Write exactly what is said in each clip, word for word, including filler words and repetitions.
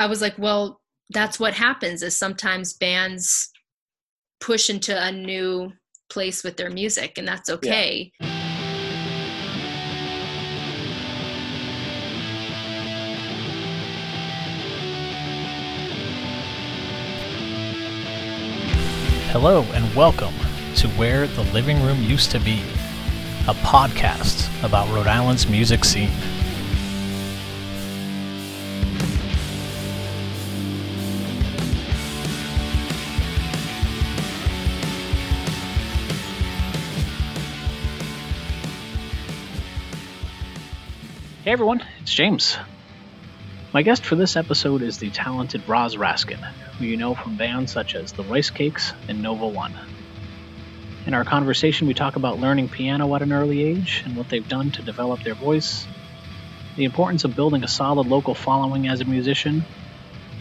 I was like, well, that's what happens, is sometimes bands push into a new place with their music, and that's okay. Yeah. Hello and welcome to Where the Living Room Used to Be, a podcast about Rhode Island's music scene. Hey everyone, it's James. My guest for this episode is the talented Roz Raskin, who you know from bands such as The Rice Cakes and Nova One. In our conversation, we talk about learning piano at an early age and what they've done to develop their voice, the importance of building a solid local following as a musician,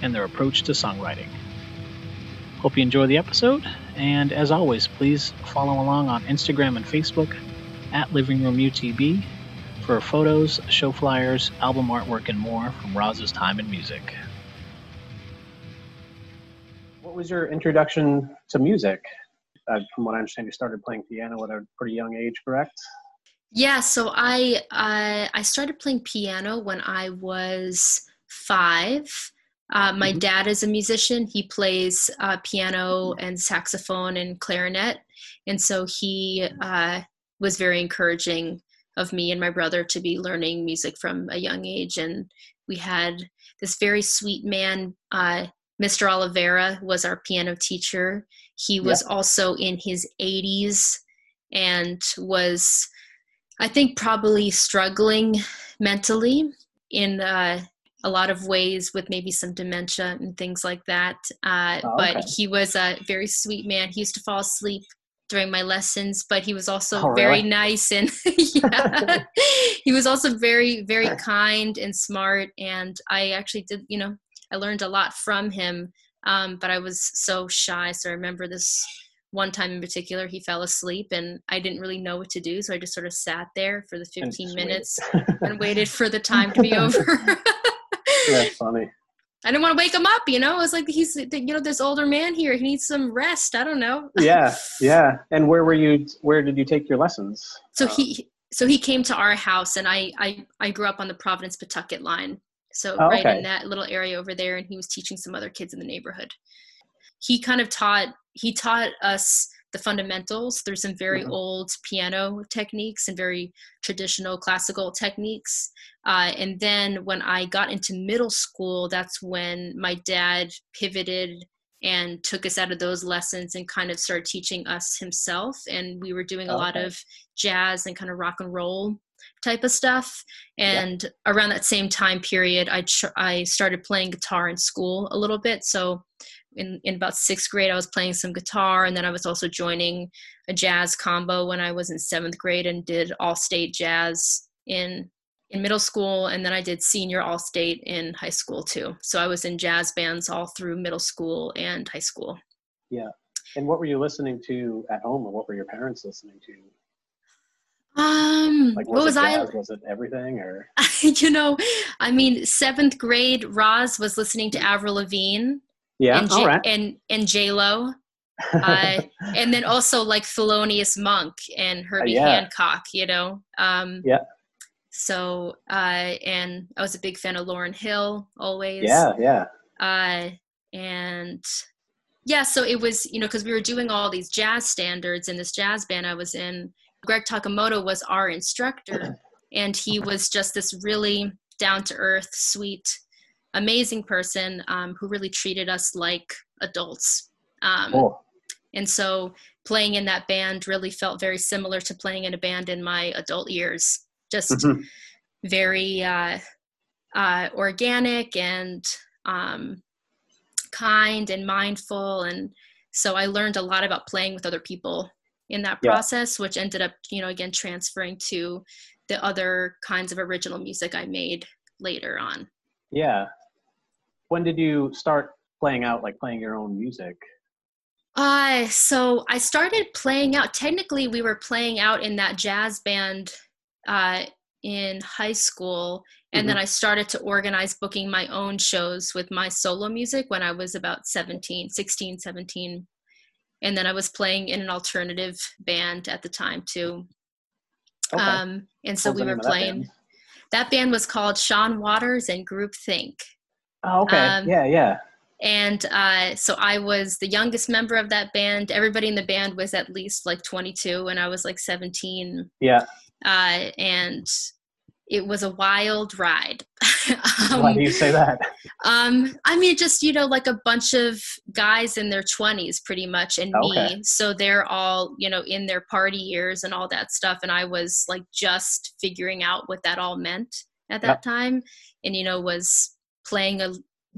and their approach to songwriting. Hope you enjoy the episode, and as always, please follow along on Instagram and Facebook at Living Room U T B for photos, show flyers, album artwork, and more from Roz's time in music. What was your introduction to music? Uh, from what I understand, you started playing piano at a pretty young age, correct? Yeah, so I uh, I started playing piano when I was five. Uh, my mm-hmm. dad is a musician. He plays uh, piano and saxophone and clarinet. And so he uh, was very encouraging of me and my brother to be learning music from a young age. And we had this very sweet man, uh, Mister Oliveira was our piano teacher. He was yeah. also in his eighties and was, I think, probably struggling mentally in uh, a lot of ways with maybe some dementia and things like that. Uh, oh, okay. But he was a very sweet man. He used to fall asleep during my lessons, but he was also oh, very really? nice and yeah. He was also very, very kind and smart. And I actually did, you know, I learned a lot from him, um, but I was so shy. So I remember this one time in particular, he fell asleep and I didn't really know what to do. So I just sort of sat there for the fifteen and minutes waited. and waited for the time to be over. That's funny. I didn't want to wake him up, you know? I was like, he's, you know, this older man here, he needs some rest. I don't know. Yeah. Yeah. And where were you, where did you take your lessons? So um, he, so he came to our house, and I, I, I grew up on the Providence Pawtucket line. So oh, right okay. in that little area over there, and he was teaching some other kids in the neighborhood. He kind of taught, he taught us the fundamentals through some very mm-hmm. old piano techniques and very traditional classical techniques. Uh, and then when I got into middle school, that's when my dad pivoted and took us out of those lessons and kind of started teaching us himself. And we were doing a okay. lot of jazz and kind of rock and roll type of stuff. And yeah. around that same time period, I tr- I started playing guitar in school a little bit. So in, in about sixth grade, I was playing some guitar, and then I was also joining a jazz combo when I was in seventh grade and did all-state jazz in in middle school, and then I did senior all-state in high school too. So I was in jazz bands all through middle school and high school. Yeah. And what were you listening to at home, or what were your parents listening to? Um, like, was what was I? Was it everything, or? You know, I mean, seventh grade, Roz was listening to Avril Lavigne. Yeah, and J- all right. And, and J-Lo. Uh, and then also like Thelonious Monk and Herbie uh, yeah. Hancock, you know? Um, yeah. So, uh, and I was a big fan of Lauryn Hill always. Yeah, yeah. Uh, and yeah, so it was, you know, because we were doing all these jazz standards in this jazz band I was in. Greg Takamoto was our instructor, and he was just this really down-to-earth, sweet, amazing person um, who really treated us like adults. Um, cool. And so playing in that band really felt very similar to playing in a band in my adult years, just mm-hmm. very uh, uh, organic and um, kind and mindful. And so I learned a lot about playing with other people in that process, yeah. which ended up, you know, again, transferring to the other kinds of original music I made later on. Yeah. When did you start playing out, like playing your own music? Uh, so I started playing out, technically we were playing out in that jazz band uh, in high school. And mm-hmm. then I started to organize booking my own shows with my solo music when I was about seventeen, sixteen, seventeen. And then I was playing in an alternative band at the time too. Okay. Um, and so we were playing, that band? that band was called Sean Waters and Group Think. Oh, okay. Um, yeah, yeah. And uh, so I was the youngest member of that band. Everybody in the band was at least like twenty-two and I was like seventeen. Yeah. Uh, and it was a wild ride. um, Why do you say that? Um, I mean, just, you know, like a bunch of guys in their twenties pretty much, and okay. me. So they're all, you know, in their party years and all that stuff. And I was like just figuring out what that all meant at that yep. time. And, you know, was playing a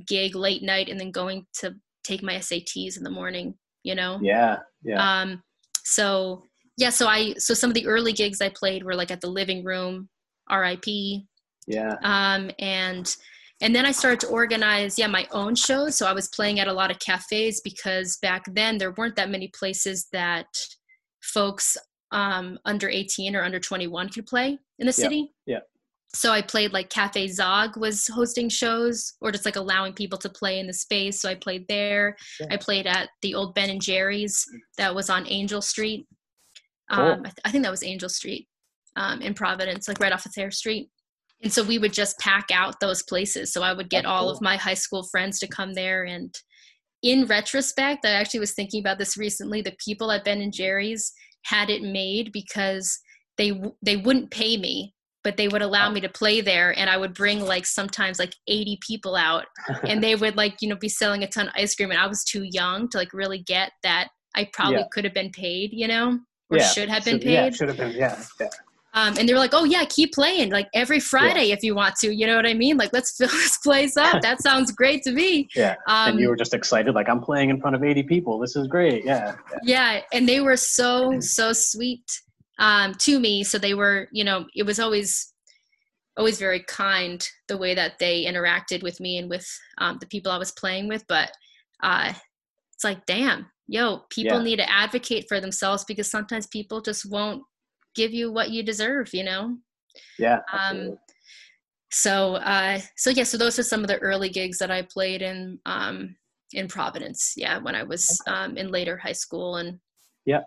gig late night and then going to take my S A Ts in the morning, you know? Yeah. Yeah. Um, so yeah, so I, so some of the early gigs I played were like at the Living Room, R I P. Yeah. Um, and, and then I started to organize, yeah, my own shows. So I was playing at a lot of cafes because back then there weren't that many places that folks, um, under eighteen or under twenty-one could play in the city. Yeah. yeah. So I played like Cafe Zog was hosting shows or just like allowing people to play in the space. So I played there. Yeah. I played at the old Ben and Jerry's that was on Angel Street. Cool. Um, I, th- I think that was Angel Street um, in Providence, like right off of Thayer Street. And so we would just pack out those places. So I would get That's all cool. of my high school friends to come there. And in retrospect, I actually was thinking about this recently, the people at Ben and Jerry's had it made because they w- they wouldn't pay me, but they would allow me to play there. And I would bring like sometimes like eighty people out and they would like, you know, be selling a ton of ice cream. And I was too young to like really get that. I probably yeah. could have been paid, you know, or yeah. should have been should, paid. Yeah, should have been, yeah. yeah. Um, and they were like, oh yeah, keep playing like every Friday yeah. if you want to, you know what I mean? Like, let's fill this place up. That sounds great to me. Yeah. Um, and you were just excited. Like, I'm playing in front of eighty people. This is great. Yeah. Yeah. yeah. And they were so, so sweet. Um, to me. So they were, you know, it was always, always very kind the way that they interacted with me and with um, the people I was playing with. But uh, it's like, damn, yo, people yeah. need to advocate for themselves because sometimes people just won't give you what you deserve, you know? Yeah. Um, so, uh, so yeah, so those are some of the early gigs that I played in, um, in Providence. Yeah. When I was um, in later high school and yeah.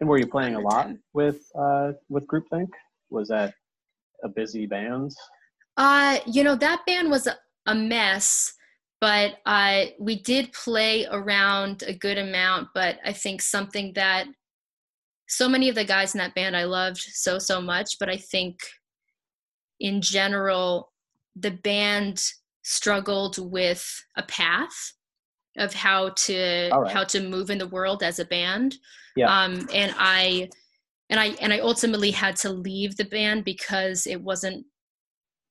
And were you playing a lot with uh, with Group Think? Was that a busy band? Uh, you know, that band was a mess, but uh, we did play around a good amount. But I think something that so many of the guys in that band I loved so, so much. But I think in general, the band struggled with a path of how to right. how to move in the world as a band. Yeah. Um, and I, and I, and I ultimately had to leave the band because it wasn't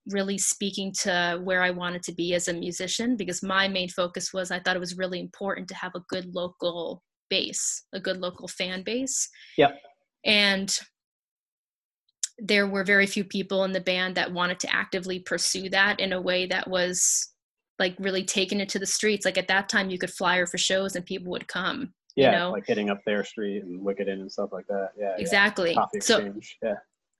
really speaking to where I wanted to be as a musician, because my main focus was, I thought it was really important to have a good local base, a good local fan base. Yeah. And there were very few people in the band that wanted to actively pursue that in a way that was like really taking it to the streets. Like at that time you could flyer for shows and people would come. Yeah, you know? Like hitting up their street and Wicked Inn and stuff like that. Yeah, exactly. Yeah. So, yeah.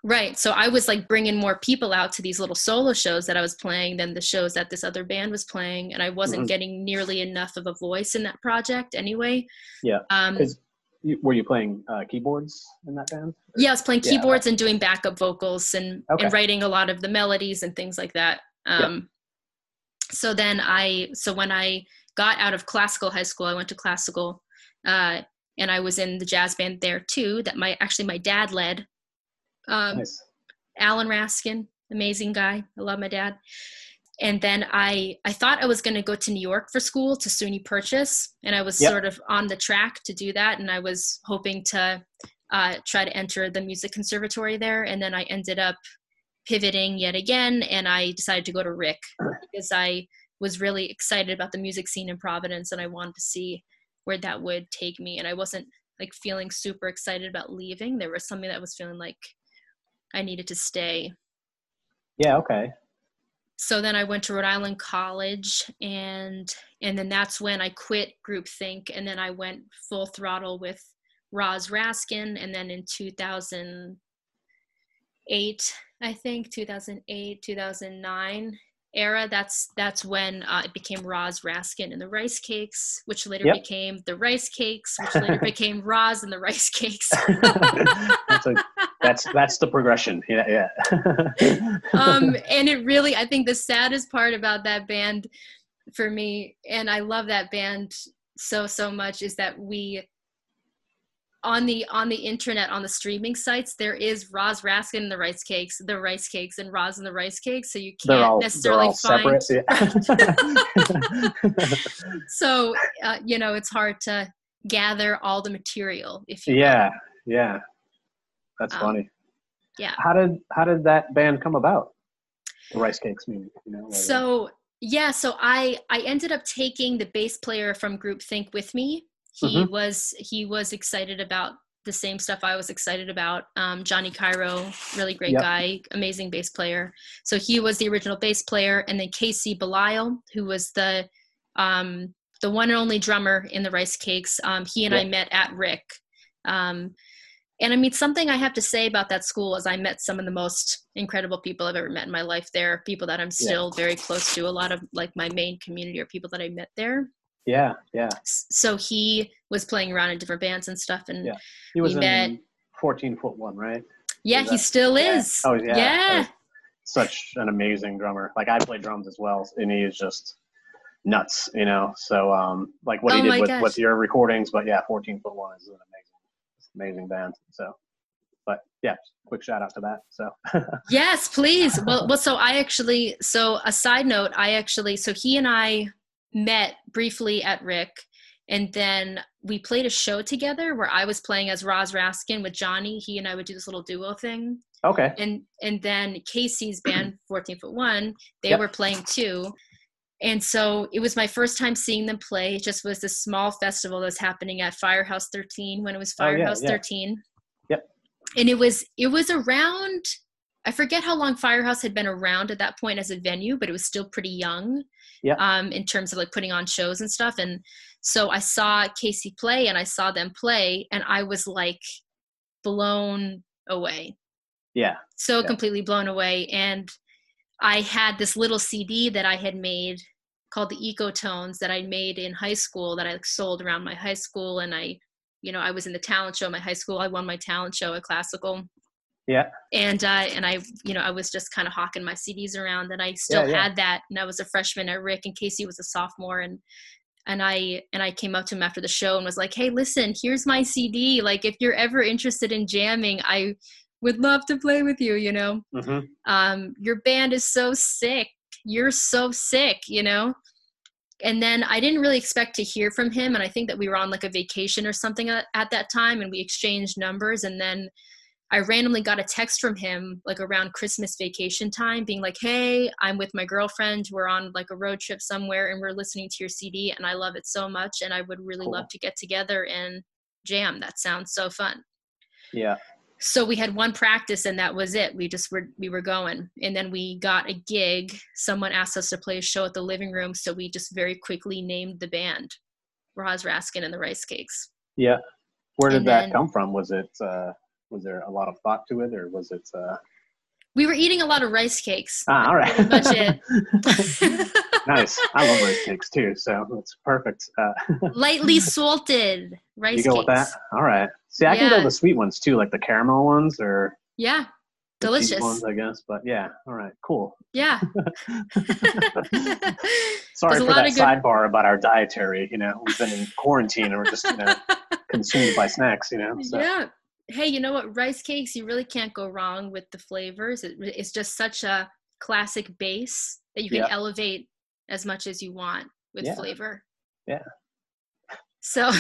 Right. So I was like bringing more people out to these little solo shows that I was playing than the shows that this other band was playing, and I wasn't mm-hmm. getting nearly enough of a voice in that project anyway. Yeah. Um, you, were you playing uh, keyboards in that band? Or? Yeah, I was playing keyboards yeah. and doing backup vocals and, okay. and writing a lot of the melodies and things like that. Um, yep. So then I, so when I got out of classical high school, I went to classical. Uh, and I was in the jazz band there too, that my, actually my dad led, um, nice. Alan Raskin, amazing guy. I love my dad. And then I, I thought I was going to go to New York for school to SUNY Purchase. And I was yep. sort of on the track to do that. And I was hoping to, uh, try to enter the music conservatory there. And then I ended up pivoting yet again. And I decided to go to Rick because I was really excited about the music scene in Providence and I wanted to see where that would take me. And I wasn't like feeling super excited about leaving. There was something that was feeling like I needed to stay. Yeah. Okay. So then I went to Rhode Island College and, and then that's when I quit Group Think. And then I went full throttle with Roz Raskin. And then in two thousand two thousand eight, I think, two thousand eight, two thousand nine era. That's that's when uh, it became Roz Raskin and the Rice Cakes, which later yep. became the Rice Cakes, which later became Roz and the Rice Cakes. that's, a, that's that's the progression. Yeah, yeah. um, and it really, I think, the saddest part about that band for me, and I love that band so so much, is that we. On the on the internet, on the streaming sites, there is Roz Raskin and the Rice Cakes, the Rice Cakes, and Roz and the Rice Cakes. So you can't all, necessarily find. Separate, yeah. Right. So uh, you know, it's hard to gather all the material. If you yeah, know. yeah, that's um, funny. Yeah. How did how did that band come about? The Rice Cakes, maybe. You know, so yeah, so I I ended up taking the bass player from Group Think with me. He mm-hmm. was he was excited about the same stuff I was excited about. Um, Johnny Cairo, really great yep. guy, amazing bass player. So he was the original bass player, and then Casey Belial, who was the um, the one and only drummer in the Rice Cakes. Um, he and yep. I met at Rick. Um, and I mean, something I have to say about that school is I met some of the most incredible people I've ever met in my life there. People that I'm still yeah. very close to. A lot of like my main community are people that I met there. Yeah, yeah. So he was playing around in different bands and stuff, and yeah. he was we in met... fourteen foot one, right? Yeah, that... he still is. Yeah. Oh yeah, yeah. Such an amazing drummer. Like I play drums as well, and he is just nuts, you know. So um, like what oh he did with, with your recordings, but yeah, fourteen foot one is an amazing, amazing band. So, but yeah, quick shout out to that. So yes, please. Well, well. So I actually, so a side note, I actually, so he and I. met briefly at Rick, and then we played a show together where I was playing as Roz Raskin with Johnny. He and I would do this little duo thing. Okay. And and then Casey's band, fourteen foot one, they yep. were playing too. And so it was my first time seeing them play. It just was this small festival that was happening at Firehouse thirteen when it was Firehouse oh, yeah, yeah. thirteen. Yep. And it was it was around, I forget how long Firehouse had been around at that point as a venue, but it was still pretty young. Yeah. Um, in terms of like putting on shows and stuff. And so I saw Casey play and I saw them play and I was like blown away. Yeah. So yeah. completely blown away. And I had this little C D that I had made called the Ecotones that I made in high school that I like, sold around my high school. And I, you know, I was in the talent show at my high school. I won my talent show at Classical. Yeah. And, uh, and I, you know, I was just kind of hawking my C Ds around, and I still yeah, yeah. had that. And I was a freshman at Rick, and Casey was a sophomore. And, and I, and I came up to him after the show and was like, hey, listen, here's my C D. Like, if you're ever interested in jamming, I would love to play with you, you know, mm-hmm. um, your band is so sick. You're so sick, you know? And then I didn't really expect to hear from him. And I think that we were on like a vacation or something at, at that time. And we exchanged numbers, and then I randomly got a text from him like around Christmas vacation time being like, hey, I'm with my girlfriend. We're on like a road trip somewhere and we're listening to your C D and I love it so much. And I would really cool. love to get together and jam. That sounds so fun. Yeah. So we had one practice and that was it. We just were, we were going. And then we got a gig. Someone asked us to play a show at the living room. So we just very quickly named the band Roz Raskin and the Rice Cakes. Yeah. Where did and that then, come from? Was it, uh, Was there a lot of thought to it, or was it? Uh... We were eating a lot of rice cakes. Ah, all right. That's pretty much it. Nice. I love rice cakes too, so it's perfect. Uh, Lightly salted rice cakes. You go with that? All right. See, I yeah. can go with the sweet ones too, like the caramel ones, or yeah, delicious ones, I guess. But yeah, all right, cool. Yeah. Sorry for that good... sidebar about our dietary. You know, we've been in quarantine, and we're just you know consumed by snacks. You know. So. Yeah. Hey, you know what? Rice cakes, you really can't go wrong with the flavors. It, it's just such a classic base that you can yeah. elevate as much as you want with yeah. flavor. Yeah. So.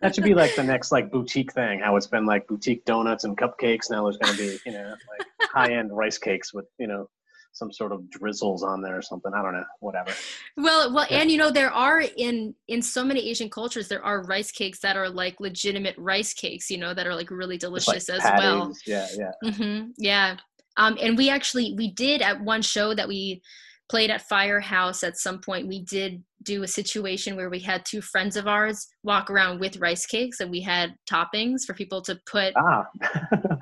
That should be like the next like boutique thing, how it's been like boutique donuts and cupcakes. Now there's going to be, you know, like high-end rice cakes with, you know, some sort of drizzles on there or something. I don't know, whatever. Well, well, yeah. and you know, there are in, in so many Asian cultures, there are rice cakes that are like legitimate rice cakes, you know, that are like really delicious like as patties. Well. Yeah. Yeah. Mm-hmm. Yeah. Um, and we actually, we did at one show that we played at Firehouse at some point, we did do a situation where we had two friends of ours walk around with rice cakes, and we had toppings for people to put, ah.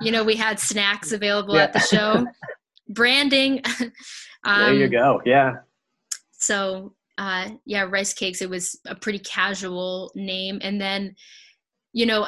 you know, we had snacks available yeah. at the show. Branding. um, there you go. Yeah. So uh, yeah, Rice Cakes, it was a pretty casual name. And then, you know,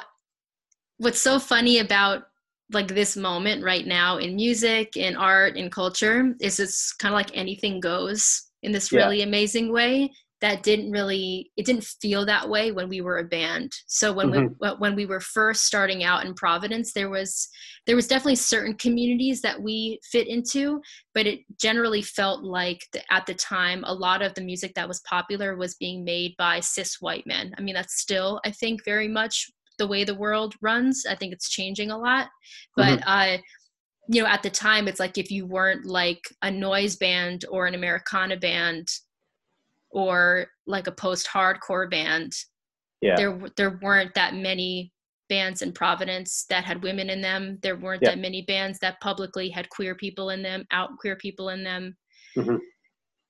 what's so funny about like this moment right now in music, in art, in culture is it's kind of like anything goes in this really yeah. amazing way that didn't really, it didn't feel that way when we were a band. So when mm-hmm. we, when we were first starting out in Providence, there was, there was definitely certain communities that we fit into, but it generally felt like the, at the time, a lot of the music that was popular was being made by cis white men. I mean, that's still, I think, very much the way the world runs. I think it's changing a lot, but mm-hmm. uh, you know, at the time, it's like, if you weren't like a noise band or an Americana band, or like a post-hardcore band, yeah. there there weren't that many bands in Providence that had women in them. There weren't yeah. that many bands that publicly had queer people in them, out queer people in them. Mm-hmm.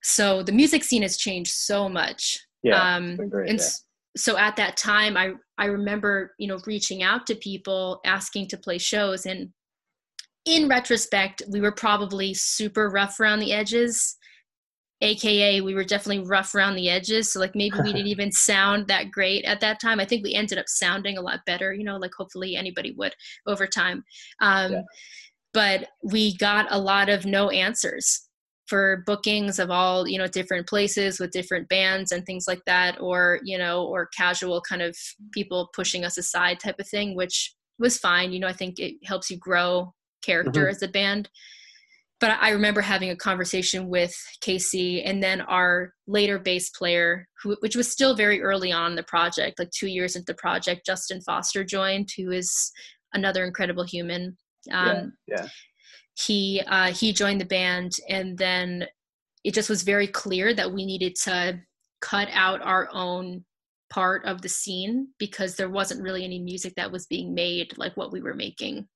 So the music scene has changed so much. Yeah, um, great, and yeah. so at that time, I, I remember, you know, reaching out to people, asking to play shows. And in retrospect, we were probably super rough around the edges. A K A we were definitely rough around the edges. So like maybe we didn't even sound that great at that time. I think we ended up sounding a lot better, you know, like hopefully anybody would over time. Um, yeah. But we got a lot of no answers for bookings of all, you know, different places with different bands and things like that, or, you know, or casual kind of people pushing us aside type of thing, which was fine. You know, I think it helps you grow character mm-hmm. as a band. But I remember having a conversation with Casey and then our later bass player, who, which was still very early on in the project, like two years into the project, Justin Foster joined, who is another incredible human. Um, yeah, yeah. He, uh, he joined the band, and then it just was very clear that we needed to cut out our own part of the scene because there wasn't really any music that was being made like what we were making.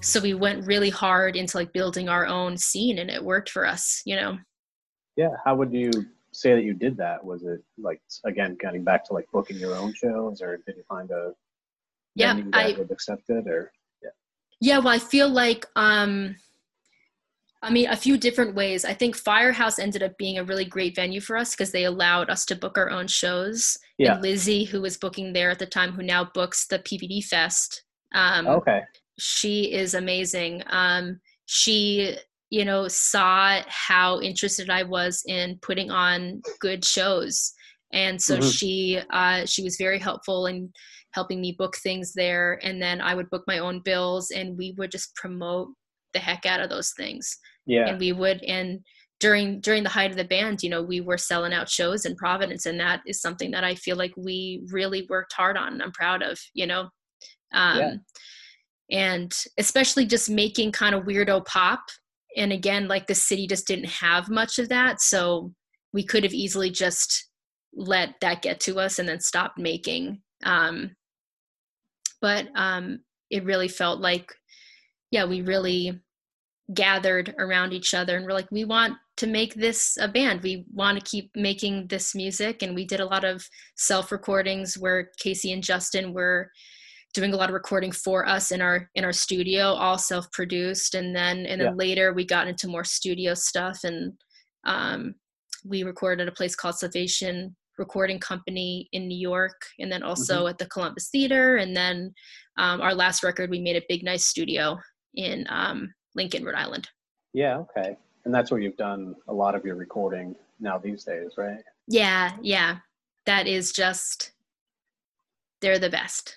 So we went really hard into like building our own scene, and it worked for us, you know? Yeah. How would you say that you did that? Was it like, again, getting back to like booking your own shows, or did you find a yeah, venue that I, would accept it, or? Yeah. Yeah. Well, I feel like, um, I mean, a few different ways. I think Firehouse ended up being a really great venue for us because they allowed us to book our own shows. Yeah. And Lizzie, who was booking there at the time, who now books the P B D Fest. Um, okay. She is amazing. Um, she, you know, saw how interested I was in putting on good shows. And so mm-hmm. she, uh, she was very helpful in helping me book things there. And then I would book my own bills, and we would just promote the heck out of those things. Yeah. And we would, and during, during the height of the band, you know, we were selling out shows in Providence, and that is something that I feel like we really worked hard on, and I'm proud of, you know? Um, yeah. And especially just making kind of weirdo pop. And again, like the city just didn't have much of that. So we could have easily just let that get to us and then stopped making. Um, but um, it really felt like, yeah, we really gathered around each other and we're like, we want to make this a band. We want to keep making this music. And we did a lot of self-recordings where Casey and Justin were doing a lot of recording for us in our in our studio, all self-produced, and then and then yeah. later we got into more studio stuff, and um, we recorded at a place called Salvation Recording Company in New York, and then also mm-hmm. at the Columbus Theater, and then um, our last record we made at Big Nice Studio in um, Lincoln, Rhode Island. Yeah, okay. And that's where you've done a lot of your recording now these days, right? Yeah, yeah. That is just, they're the best.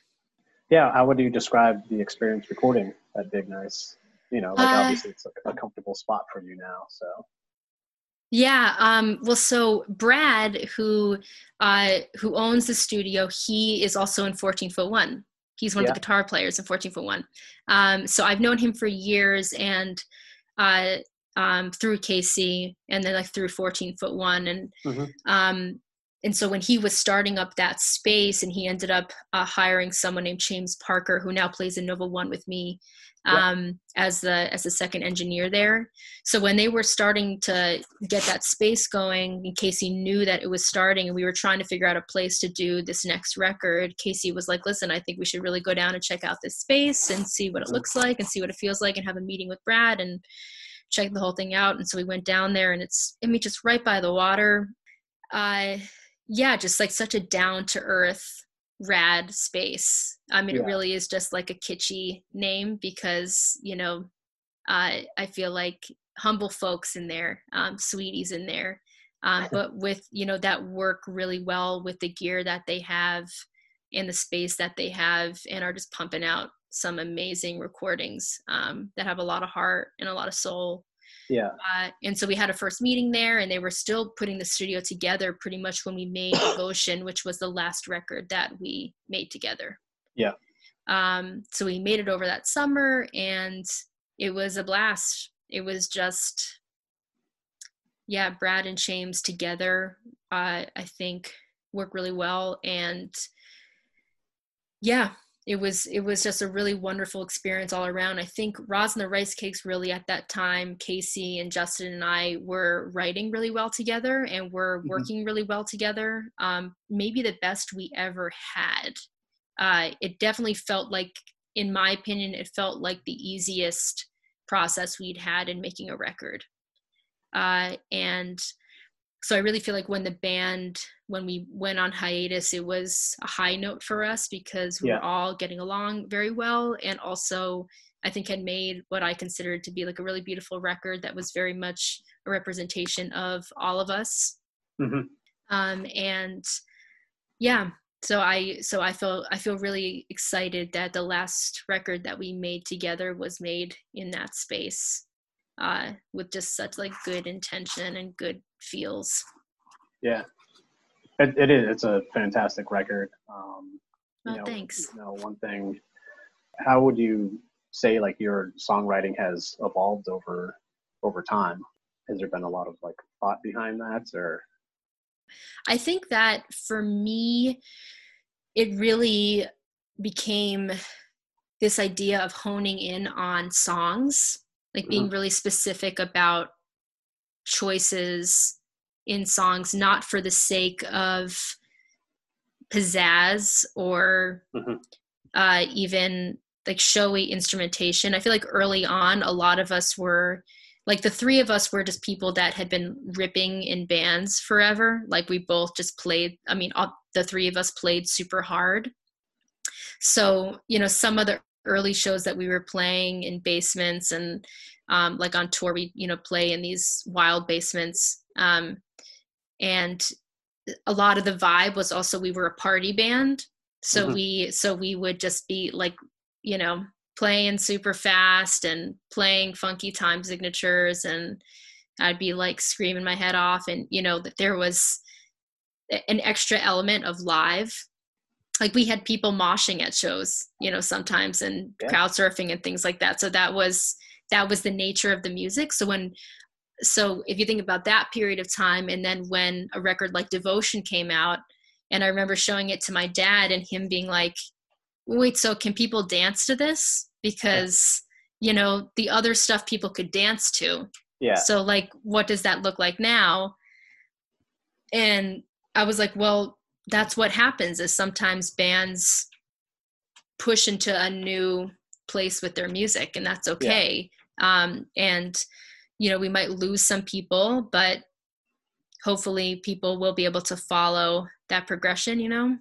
Yeah. How would you describe the experience recording at Big Nice? You know, like uh, obviously it's a comfortable spot for you now, so. Yeah. Um, well, so Brad, who uh, who owns the studio, he is also in fourteen foot one. He's one yeah. of the guitar players in fourteen foot one. Um, so I've known him for years, and uh, um, through Casey, and then like through fourteen foot one. And mm-hmm. um, and so when he was starting up that space, and he ended up uh, hiring someone named James Parker, who now plays in Nova One with me, um, yeah. as the as the second engineer there. So when they were starting to get that space going, and Casey knew that it was starting, and we were trying to figure out a place to do this next record, Casey was like, listen, I think we should really go down and check out this space and see what it looks like and see what it feels like and have a meeting with Brad and check the whole thing out. And so we went down there, and it's, I mean, just right by the water. Uh, yeah, just like such a down to earth, rad space. I mean, yeah. It really is just like a kitschy name because, you know, uh, I feel like humble folks in there, um, sweeties in there. Um, but with, you know, that work really well with the gear that they have and the space that they have, and are just pumping out some amazing recordings, um, that have a lot of heart and a lot of soul. Yeah. Uh, and so we had a first meeting there, and they were still putting the studio together pretty much when we made Devotion, which was the last record that we made together. Yeah. Um, so we made it over that summer, and it was a blast. It was just, yeah, Brad and James together, uh, I think work really well. And yeah, it was, it was just a really wonderful experience all around. I think Roz and the Rice Cakes really at that time, Casey and Justin and I were writing really well together, and were working mm-hmm. really well together. Um, maybe the best we ever had. Uh, it definitely felt like, in my opinion, it felt like the easiest process we'd had in making a record. Uh, and so I really feel like when the band, when we went on hiatus, it was a high note for us because we yeah. were all getting along very well. And also I think had made what I considered to be like a really beautiful record that was very much a representation of all of us. Mm-hmm. Um, and yeah, so I, so I feel, I feel really excited that the last record that we made together was made in that space, uh, with just such like good intention and good feels. Yeah, it, it is. It's a fantastic record. Um, oh, you know, thanks. You know, one thing, how would you say like your songwriting has evolved over over time? Has there been a lot of like thought behind that, or? I think that for me, it really became this idea of honing in on songs, like being mm-hmm. really specific about choices in songs, not for the sake of pizzazz or mm-hmm. uh, even like showy instrumentation. I feel like early on, a lot of us were like, the three of us were just people that had been ripping in bands forever. Like we both just played, I mean, all, the three of us played super hard. So, you know, some of the early shows that we were playing in basements and um, like on tour, we, you know, play in these wild basements. Um, and a lot of the vibe was also, we were a party band. So mm-hmm. we, so we would just be like, you know, playing super fast and playing funky time signatures. And I'd be like screaming my head off, and, you know, that there was an extra element of live. Like we had people moshing at shows, you know, sometimes, and yeah. crowd surfing and things like that. So that was, that was the nature of the music. So when, so if you think about that period of time, and then when a record like Devotion came out, and I remember showing it to my dad and him being like, wait, so can people dance to this? Because, yeah. you know, the other stuff people could dance to. Yeah. So like, what does that look like now? And I was like, well, that's what happens, is sometimes bands push into a new place with their music, and that's okay. Yeah. Um, and, you know, we might lose some people, but hopefully people will be able to follow that progression, you know?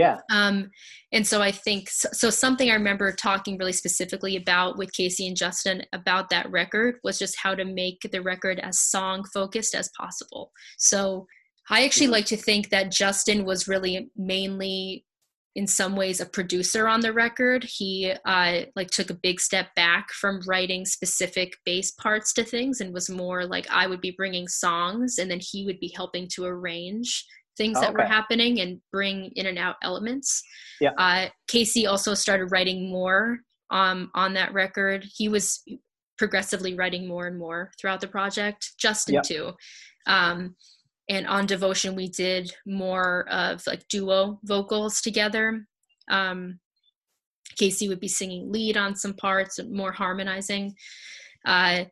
Yeah. Um, and so I think, so, so something I remember talking really specifically about with Casey and Justin about that record was just how to make the record as song focused as possible. So I actually like to think that Justin was really mainly in some ways a producer on the record. He uh, like took a big step back from writing specific bass parts to things and was more like, I would be bringing songs and then he would be helping to arrange things oh, that okay. were happening and bring in and out elements. Yeah. Uh, Casey also started writing more um, on that record. He was progressively writing more and more throughout the project. Justin yeah. too. Um, and on Devotion, we did more of like duo vocals together. Um, Casey would be singing lead on some parts, more harmonizing. Uh,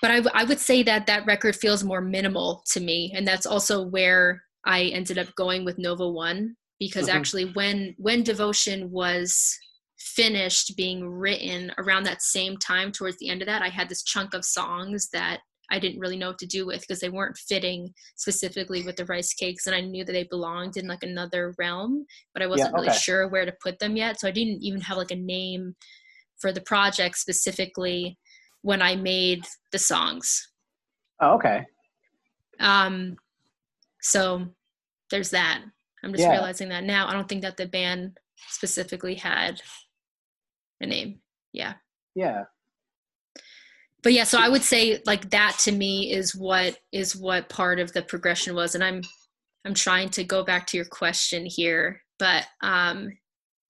but I, w- I would say that that record feels more minimal to me. And that's also where I ended up going with Nova One, because mm-hmm. actually when when Devotion was finished being written around that same time, towards the end of that, I had this chunk of songs that I didn't really know what to do with because they weren't fitting specifically with the Rice Cakes, and I knew that they belonged in like another realm, but I wasn't yeah, okay. really sure where to put them yet. So I didn't even have like a name for the project specifically when I made the songs. Oh, okay. Um. So there's that. I'm just yeah. realizing that now. I don't think that the band specifically had a name. Yeah. Yeah. But yeah, so I would say like that to me is what is what part of the progression was. And I'm I'm trying to go back to your question here, but um,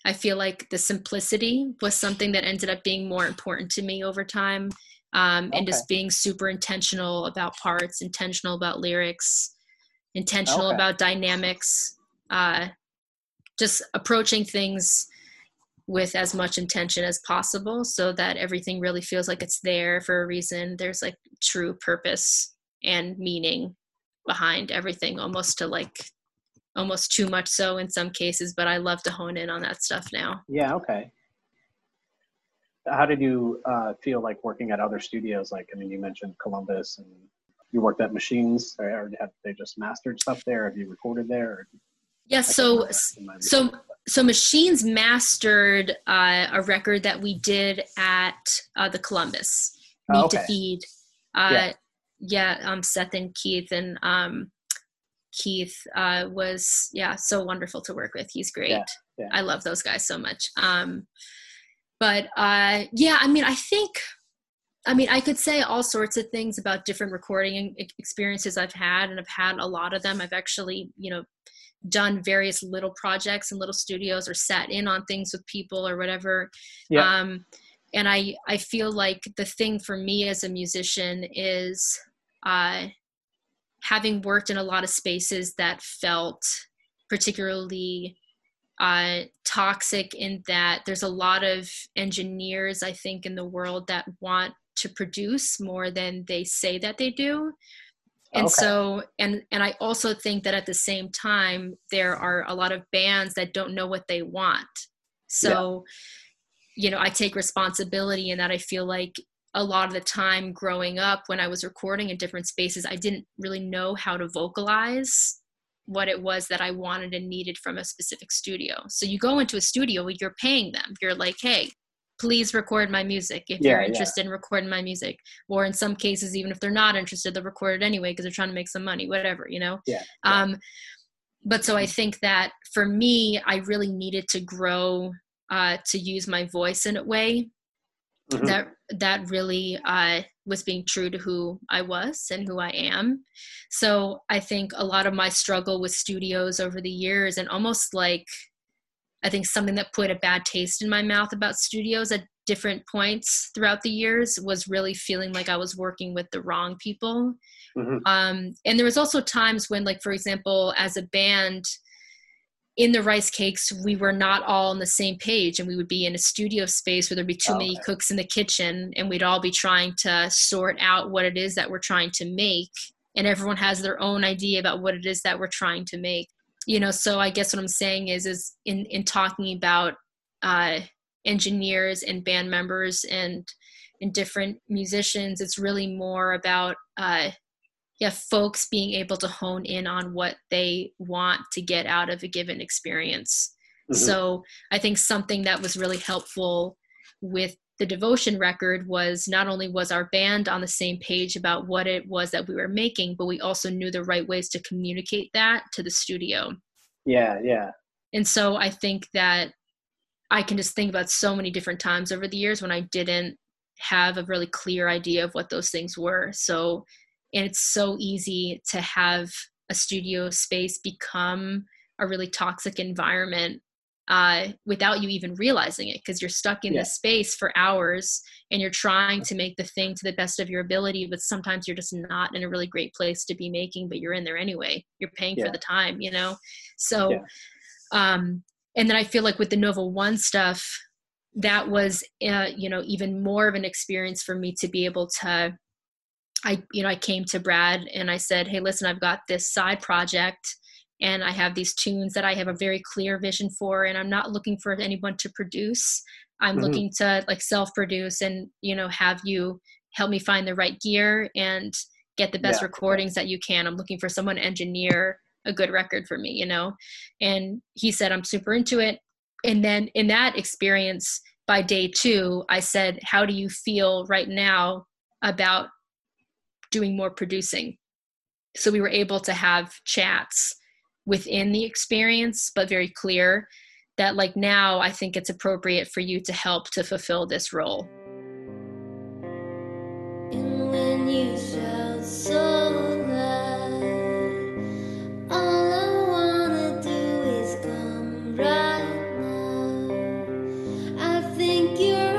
I feel like the simplicity was something that ended up being more important to me over time. Um, and okay. just being super intentional about parts, intentional about lyrics, intentional okay. about dynamics, uh, just approaching things with as much intention as possible so that everything really feels like it's there for a reason. There's like true purpose and meaning behind everything, almost to like, almost too much so in some cases, but I love to hone in on that stuff now. Yeah. Okay. How did you uh, feel like working at other studios? Like, I mean, you mentioned Columbus and you worked at Machines, or have they just mastered stuff there? Have you recorded there? Or yeah, so so so Machines mastered uh, a record that we did at uh, the Columbus. Meet oh, okay. to Feed. Uh, yeah, yeah um, Seth and Keith, and um, Keith uh, was, yeah, so wonderful to work with. He's great. Yeah, yeah. I love those guys so much. Um, but uh, yeah, I mean, I think... I mean, I could say all sorts of things about different recording experiences I've had, and I've had a lot of them. I've actually, you know, done various little projects and little studios, or sat in on things with people or whatever. Yeah. Um, and I, I feel like the thing for me as a musician is uh, having worked in a lot of spaces that felt particularly Uh, toxic, in that there's a lot of engineers, I think, in the world that want to produce more than they say that they do. And okay. so, and, and I also think that at the same time, there are a lot of bands that don't know what they want. So, yeah. you know, I take responsibility in that. I feel like a lot of the time growing up, when I was recording in different spaces, I didn't really know how to vocalize what it was that I wanted and needed from a specific studio. So you go into a studio, you're paying them. You're like, hey, please record my music if yeah, you're interested yeah. in recording my music. Or in some cases, even if they're not interested, they'll record it anyway because they're trying to make some money, whatever, you know? Yeah, yeah. Um, but so I think that for me, I really needed to grow uh, to use my voice in a way mm-hmm. that that really uh, was being true to who I was and who I am. So I think a lot of my struggle with studios over the years, and almost like, I think something that put a bad taste in my mouth about studios at different points throughout the years, was really feeling like I was working with the wrong people. Mm-hmm. Um, and there was also times when, like, for example, as a band, in the Rice Cakes, we were not all on the same page, and we would be in a studio space where there'd be too oh, many okay. cooks in the kitchen, and we'd all be trying to sort out what it is that we're trying to make. And everyone has their own idea about what it is that we're trying to make, you know? So I guess what I'm saying is, is in, in talking about uh, engineers and band members and, and different musicians, it's really more about uh, yeah, folks being able to hone in on what they want to get out of a given experience. Mm-hmm. So I think something that was really helpful with the Devotion record was not only was our band on the same page about what it was that we were making, but we also knew the right ways to communicate that to the studio. Yeah, yeah. And so I think that I can just think about so many different times over the years when I didn't have a really clear idea of what those things were. So, and it's so easy to have a studio space become a really toxic environment uh, without you even realizing it, because you're stuck in yeah. this space for hours and you're trying to make the thing to the best of your ability, but sometimes you're just not in a really great place to be making, but you're in there anyway. You're paying yeah. for the time, you know? So, yeah. um, and then I feel like with the Nova One stuff, that was, uh, you know, even more of an experience for me to be able to, I, you know, I came to Brad and I said, hey, listen, I've got this side project and I have these tunes that I have a very clear vision for, and I'm not looking for anyone to produce. I'm mm-hmm. looking to like self-produce and, you know, have you help me find the right gear and get the best yeah. recordings that you can. I'm looking for someone to engineer a good record for me, you know? And he said, I'm super into it. And then in that experience, by day two, I said, how do you feel right now about doing more producing? So we were able to have chats within the experience, but very clear that like, now I think it's appropriate for you to help to fulfill this role. And when you shout so loud, all I wanna do is come right now. I think you're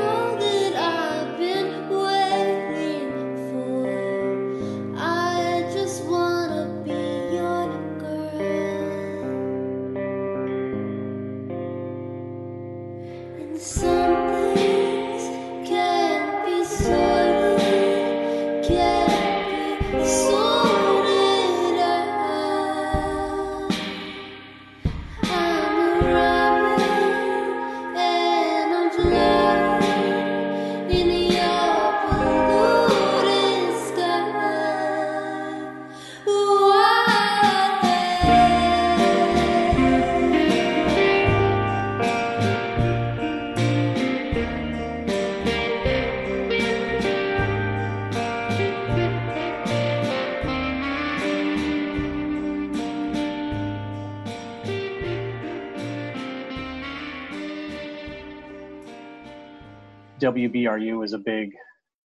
W B R U was a big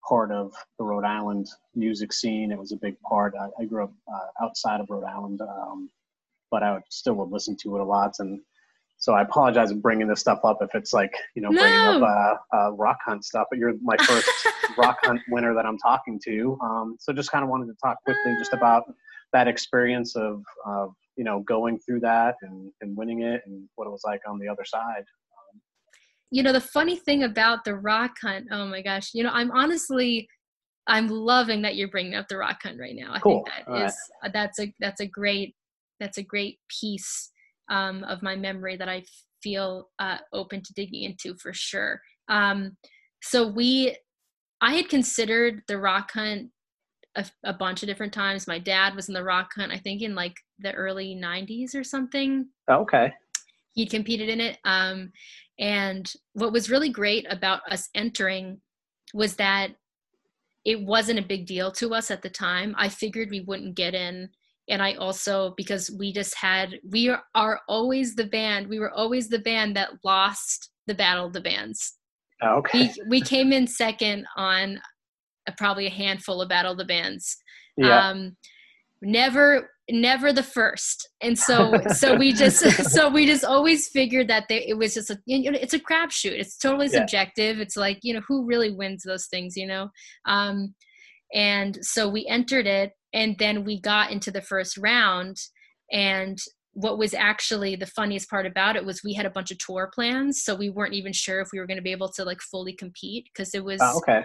part of the Rhode Island music scene. It was a big part. I, I grew up uh, outside of Rhode Island, um, but I would still would listen to it a lot. And so I apologize for bringing this stuff up if it's like, you know, no. bringing up uh, uh, Rock Hunt stuff, but you're my first Rock Hunt winner that I'm talking to. Um, so just kind of wanted to talk quickly just about that experience of, of you know, going through that and, and winning it and what it was like on the other side. You know, the funny thing about the Rock Hunt, oh my gosh, you know, I'm honestly, I'm loving that you're bringing up the Rock Hunt right now. I cool. think that All is, right. that's a, that's a great, that's a great piece um, of my memory that I feel uh, open to digging into for sure. Um, so we, I had considered the Rock Hunt a, a bunch of different times. My dad was in the Rock Hunt, I think in like the early nineties or something. Oh, okay. He competed in it. Um, and what was really great about us entering was that it wasn't a big deal to us at the time. I figured we wouldn't get in. And I also, because we just had, we are, are always the band. We were always the band that lost the Battle of the Bands. Oh, okay. We, we came in second on a, probably a handful of Battle of the Bands. Yeah. Um, never... never the first. And so, so we just, so we just always figured that they, it was just a, you know, it's a crapshoot. It's totally yeah. subjective. It's like, you know, who really wins those things, you know? Um, and so we entered it and then we got into the first round. And what was actually the funniest part about it was we had a bunch of tour plans. So we weren't even sure if we were going to be able to like fully compete because it was, oh, okay.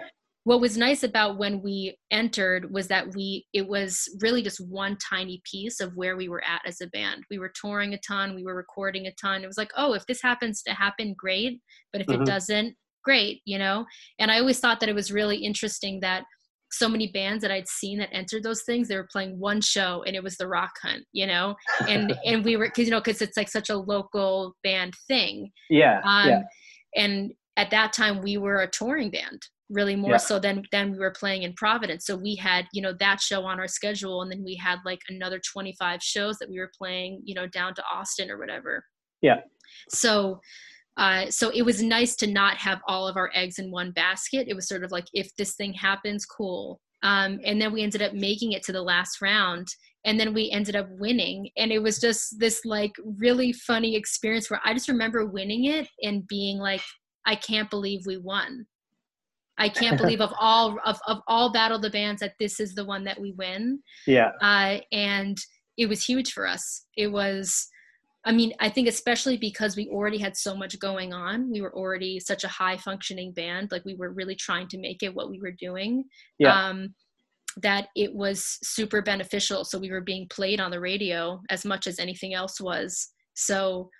What was nice about when we entered was that we, it was really just one tiny piece of where we were at as a band. We were touring a ton. We were recording a ton. It was like, oh, if this happens to happen, great. But if mm-hmm. it doesn't, great, you know? And I always thought that it was really interesting that so many bands that I'd seen that entered those things, they were playing one show and it was the Rock Hunt, you know, and, and we were, cause you know, cause it's like such a local band thing. Yeah. Um, yeah. And at that time we were a touring band really more yeah. so than, than we were playing in Providence. So we had, you know, that show on our schedule. And then we had like another twenty-five shows that we were playing, you know, down to Austin or whatever. Yeah. So, Uh, so it was nice to not have all of our eggs in one basket. It was sort of like, if this thing happens, cool. Um, and then we ended up making it to the last round, and then we ended up winning. And it was just this like really funny experience where I just remember winning it and being like, I can't believe we won. I can't believe of all of, of all Battle of the Bands that this is the one that we win. Yeah. Uh, and it was huge for us. It was, I mean, I think especially because we already had so much going on, we were already such a high functioning band. Like we were really trying to make it what we were doing, yeah. um, that it was super beneficial. So we were being played on the radio as much as anything else was. So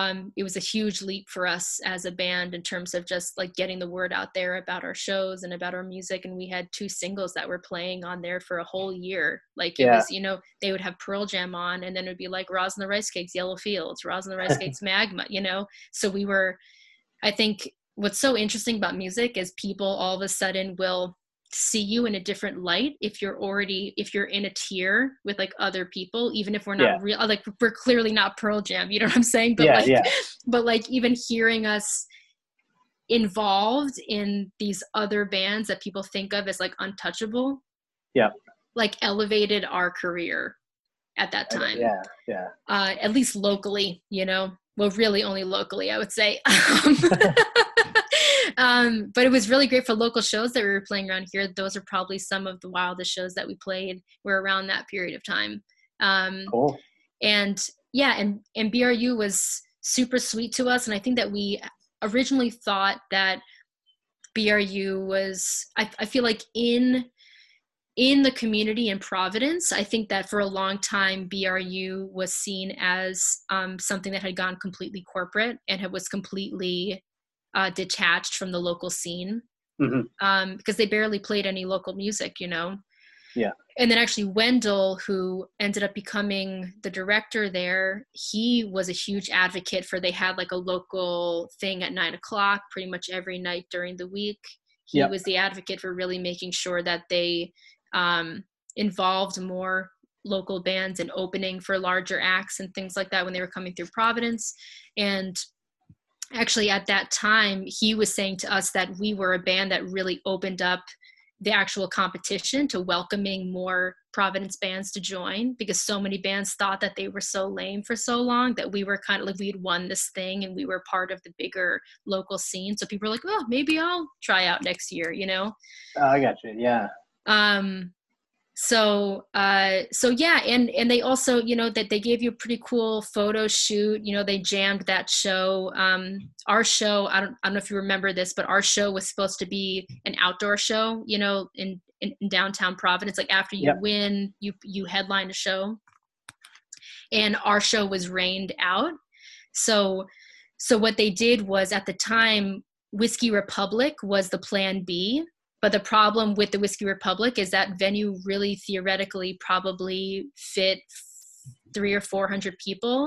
um, it was a huge leap for us as a band in terms of just like getting the word out there about our shows and about our music. And we had two singles that were playing on there for a whole year. Like it yeah. was, you know, they would have Pearl Jam on, and then it would be like Roz and the Rice Cakes, Yellow Fields, Roz and the Rice Cakes, Magma, you know? So we were, I think what's so interesting about music is people all of a sudden will see you in a different light if you're already if you're in a tier with like other people, even if we're not yeah. real, like we're clearly not Pearl Jam, you know what I'm saying? But yeah, like yeah. but like even hearing us involved in these other bands that people think of as like untouchable, yeah, like elevated our career at that time. Yeah, yeah. Uh at least locally, you know. Well, really only locally, I would say. Um, but it was really great for local shows that we were playing around here. Those are probably some of the wildest shows that we played were around that period of time. Um, cool. And yeah, and, and B R U was super sweet to us. And I think that we originally thought that B R U was, I, I feel like in, in the community in Providence, I think that for a long time, B R U was seen as um, something that had gone completely corporate and had, was completely Uh, detached from the local scene, mm-hmm. um, because they barely played any local music, you know? Yeah. And then actually Wendell, who ended up becoming the director there, he was a huge advocate for, they had like a local thing at nine o'clock pretty much every night during the week. He yep. was the advocate for really making sure that they um, involved more local bands and opening for larger acts and things like that when they were coming through Providence. And actually at that time, he was saying to us that we were a band that really opened up the actual competition to welcoming more Providence bands to join, because so many bands thought that they were so lame for so long that we were kind of like, we'd won this thing and we were part of the bigger local scene. So people were like, well, maybe I'll try out next year, you know? Oh, I got you. Yeah. Um, So, uh, so yeah. And, and they also, you know, that they gave you a pretty cool photo shoot, you know, they jammed that show. Um, our show, I don't, I don't know if you remember this, but our show was supposed to be an outdoor show, you know, in, in, in downtown Providence, like after you yep. win, you, you headline a show, and our show was rained out. So, so what they did was at the time, Whiskey Republic was the plan B. But the problem with the Whiskey Republic is that venue really theoretically probably fit three or four hundred people.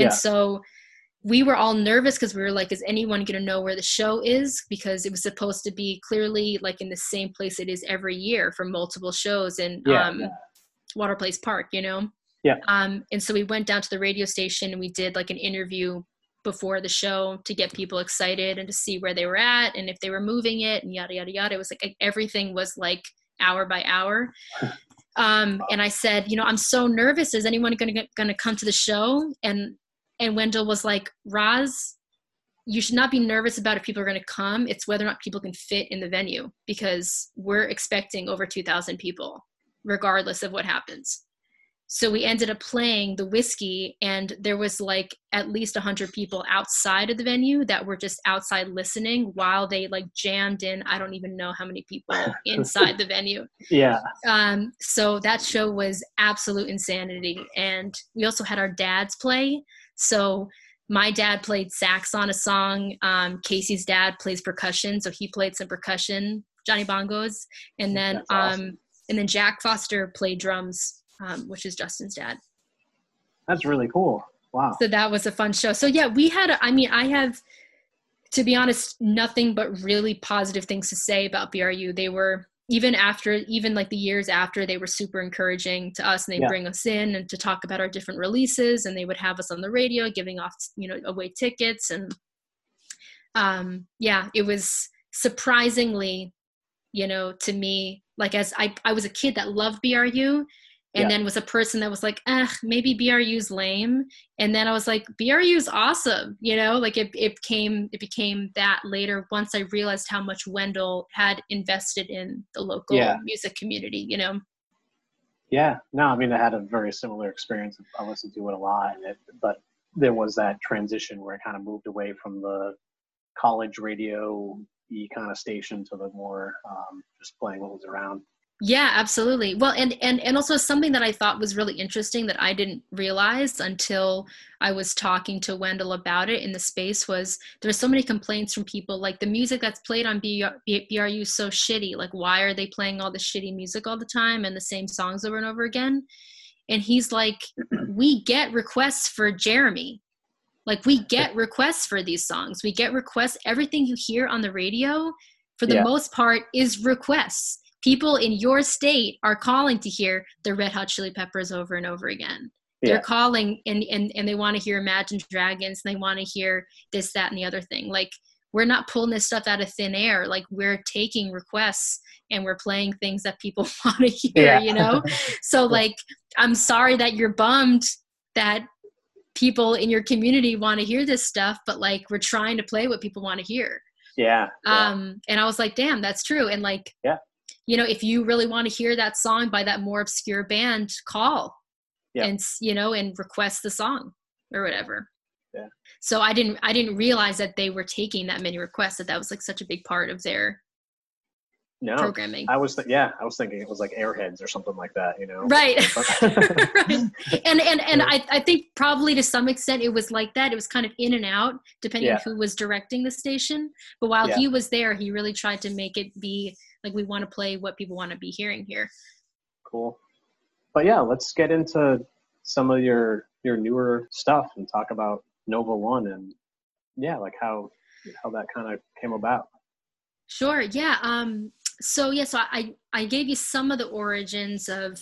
And yeah. so we were all nervous because we were like, is anyone going to know where the show is? Because it was supposed to be clearly like in the same place it is every year for multiple shows in yeah. um, Water Place Park, you know? Yeah. Um, and so we went down to the radio station and we did like an interview before the show to get people excited and to see where they were at and if they were moving it and yada, yada, yada. It was like, everything was like hour by hour. Um, and I said, you know, I'm so nervous. Is anyone going to going to come to the show? And, and Wendell was like, Roz, you should not be nervous about if people are going to come. It's whether or not people can fit in the venue, because we're expecting over two thousand people, regardless of what happens. So we ended up playing the Whiskey, and there was like at least one hundred people outside of the venue that were just outside listening while they like jammed in, I don't even know how many people inside the venue. Yeah. Um, so that show was absolute insanity. And we also had our dads play. So my dad played sax on a song. Um, Casey's dad plays percussion. So he played some percussion. Johnny Bongos, and then um, awesome. and then Jack Foster played drums, um, which is Justin's dad. That's really cool. Wow. So that was a fun show. So yeah, we had, a, I mean, I have, to be honest, nothing but really positive things to say about B R U. They were, even after, even like the years after, they were super encouraging to us, and they yeah. bring us in and to talk about our different releases, and they would have us on the radio giving off, you know, away tickets. And um, yeah, it was surprisingly, you know, to me, like as I, I was a kid that loved B R U, and yeah. then was a person that was like, eh, maybe B R U's lame. And then I was like, B R U's awesome. You know, like it, it came, it became that later once I realized how much Wendell had invested in the local yeah. music community, you know? Yeah, no, I mean, I had a very similar experience. I listened to it a lot, and it, but there was that transition where it kind of moved away from the college radio-y kind of station to the more um, just playing what was around. Yeah, absolutely. Well, and, and, and also something that I thought was really interesting that I didn't realize until I was talking to Wendell about it in the space was there were so many complaints from people like the music that's played on B R U is so shitty. Like, why are they playing all the shitty music all the time and the same songs over and over again? And he's like, we get requests for Jeremy. Like, we get requests for these songs. We get requests. Everything you hear on the radio, for the yeah. most part, is requests. People in your state are calling to hear the Red Hot Chili Peppers over and over again. Yeah. They're calling and, and, and they want to hear Imagine Dragons. And they want to hear this, that, and the other thing. Like, we're not pulling this stuff out of thin air. Like, we're taking requests and we're playing things that people want to hear, yeah. you know? So like, I'm sorry that you're bummed that people in your community want to hear this stuff, but like, we're trying to play what people want to hear. Yeah. yeah. Um. And I was like, damn, that's true. And like, yeah. you know, if you really want to hear that song by that more obscure band, call yeah. and, you know, and request the song or whatever. Yeah. So I didn't, I didn't realize that they were taking that many requests, that that was like such a big part of their no, programming. I was, th- yeah, I was thinking it was like Airheads or something like that, you know? Right. right. And, and, and I, I think probably to some extent it was like that. It was kind of in and out depending yeah. on who was directing the station. But while yeah. he was there, he really tried to make it be, like, we want to play what people want to be hearing here. Cool. But yeah, let's get into some of your, your newer stuff and talk about Nova One and yeah, like how, how that kind of came about. Sure. Yeah. Um, so yeah, so I, I gave you some of the origins of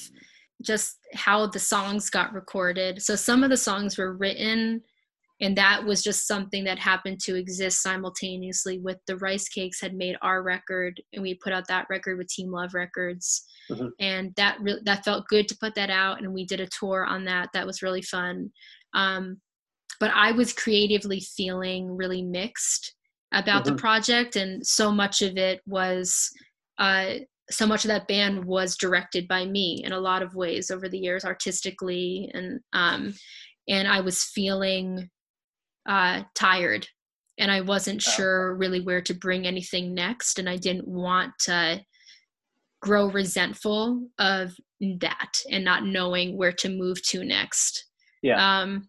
just how the songs got recorded. So some of the songs were written, and that was just something that happened to exist simultaneously with the Rice Cakes had made our record, and we put out that record with Team Love Records. Mm-hmm. And that re- that felt good to put that out. And we did a tour on that. That was really fun. Um, but I was creatively feeling really mixed about mm-hmm. the project. And so much of it was, uh, so much of that band was directed by me in a lot of ways over the years, artistically. And, um, and I was feeling uh, tired, and I wasn't oh. sure really where to bring anything next. And I didn't want to grow resentful of that and not knowing where to move to next. Yeah. Um,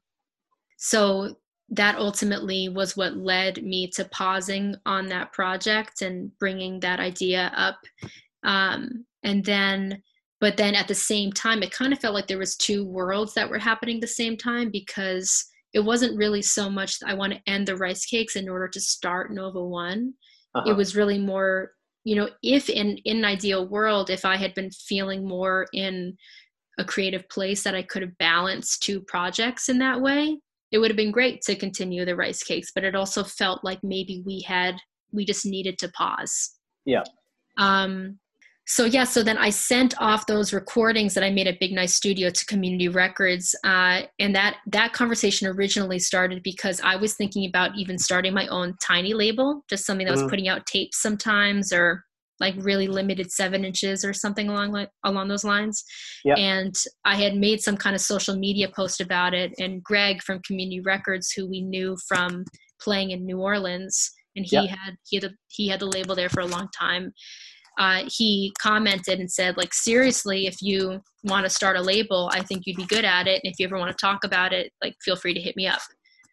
so that ultimately was what led me to pausing on that project and bringing that idea up. Um, and then, but then at the same time, it kind of felt like there was two worlds that were happening at the same time, because it wasn't really so much that I want to end the Rice Cakes in order to start Nova One. Uh-huh. It was really more, you know, if in, in an ideal world, if I had been feeling more in a creative place that I could have balanced two projects in that way, it would have been great to continue the Rice Cakes. But it also felt like maybe we had, we just needed to pause. Yeah. Um. So yeah, so then I sent off those recordings that I made at Big Nice Studio to Community Records. Uh, and that, that conversation originally started because I was thinking about even starting my own tiny label, just something that was mm-hmm. putting out tapes sometimes, or like really limited seven inches or something along like, along those lines. Yep. And I had made some kind of social media post about it. And Greg from Community Records, who we knew from playing in New Orleans, and he yep. had he had a, he had the label there for a long time. Uh, he commented and said, like, seriously, if you want to start a label, I think you'd be good at it. And if you ever want to talk about it, like, feel free to hit me up.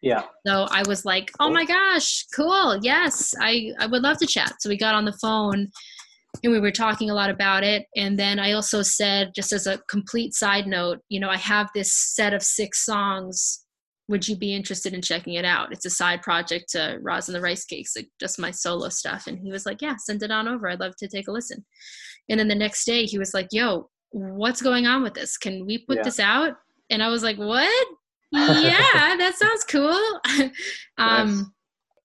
Yeah. So I was like, oh my gosh, cool. Yes. I, I would love to chat. So we got on the phone and we were talking a lot about it. And then I also said, just as a complete side note, you know, I have this set of six songs. Would you be interested in checking it out? It's a side project to Roz and the Rice Cakes, like just my solo stuff. And he was like, yeah, send it on over. I'd love to take a listen. And then the next day he was like, yo, what's going on with this? Can we put yeah. this out? And I was like, what? Yeah, that sounds cool. um, nice.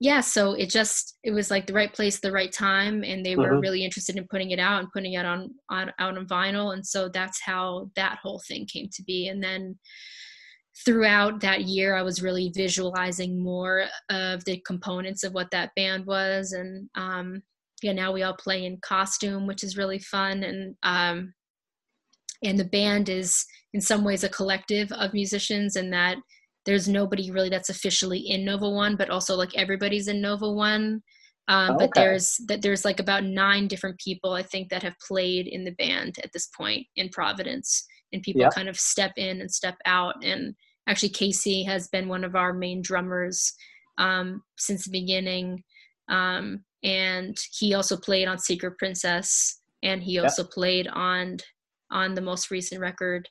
Yeah. So it just, it was like the right place, the right time. And they were mm-hmm. really interested in putting it out and putting it on, on, out on vinyl. And so that's how that whole thing came to be. And then throughout that year, I was really visualizing more of the components of what that band was. And, um, yeah, now we all play in costume, which is really fun. And, um, and the band is in some ways a collective of musicians, and that there's nobody really that's officially in Nova One, but also like everybody's in Nova One. Um, okay. But there's that there's like about nine different people, I think, that have played in the band at this point in Providence, and people yep. kind of step in and step out. And actually Casey has been one of our main drummers um, since the beginning. Um, and he also played on Secret Princess, and he yep. also played on, on the most recent record,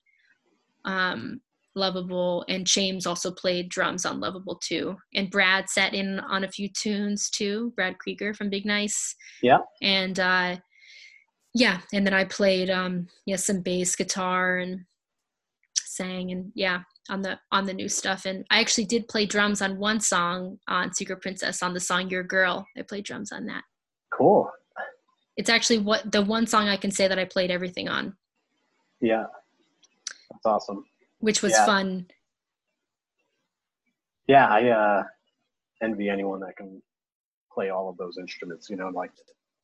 um, Lovable, and James also played drums on Lovable too. And Brad sat in on a few tunes too, Brad Krieger from Big Nice. Yeah. And, uh, yeah. And then I played, um, yeah, some bass guitar and sang and yeah, on the, on the new stuff. And I actually did play drums on one song on Secret Princess, on the song Your Girl. I played drums on that. Cool. It's actually what the one song I can say that I played everything on. Yeah. That's awesome. Which was yeah. fun. Yeah. I, uh, envy anyone that can play all of those instruments, you know, like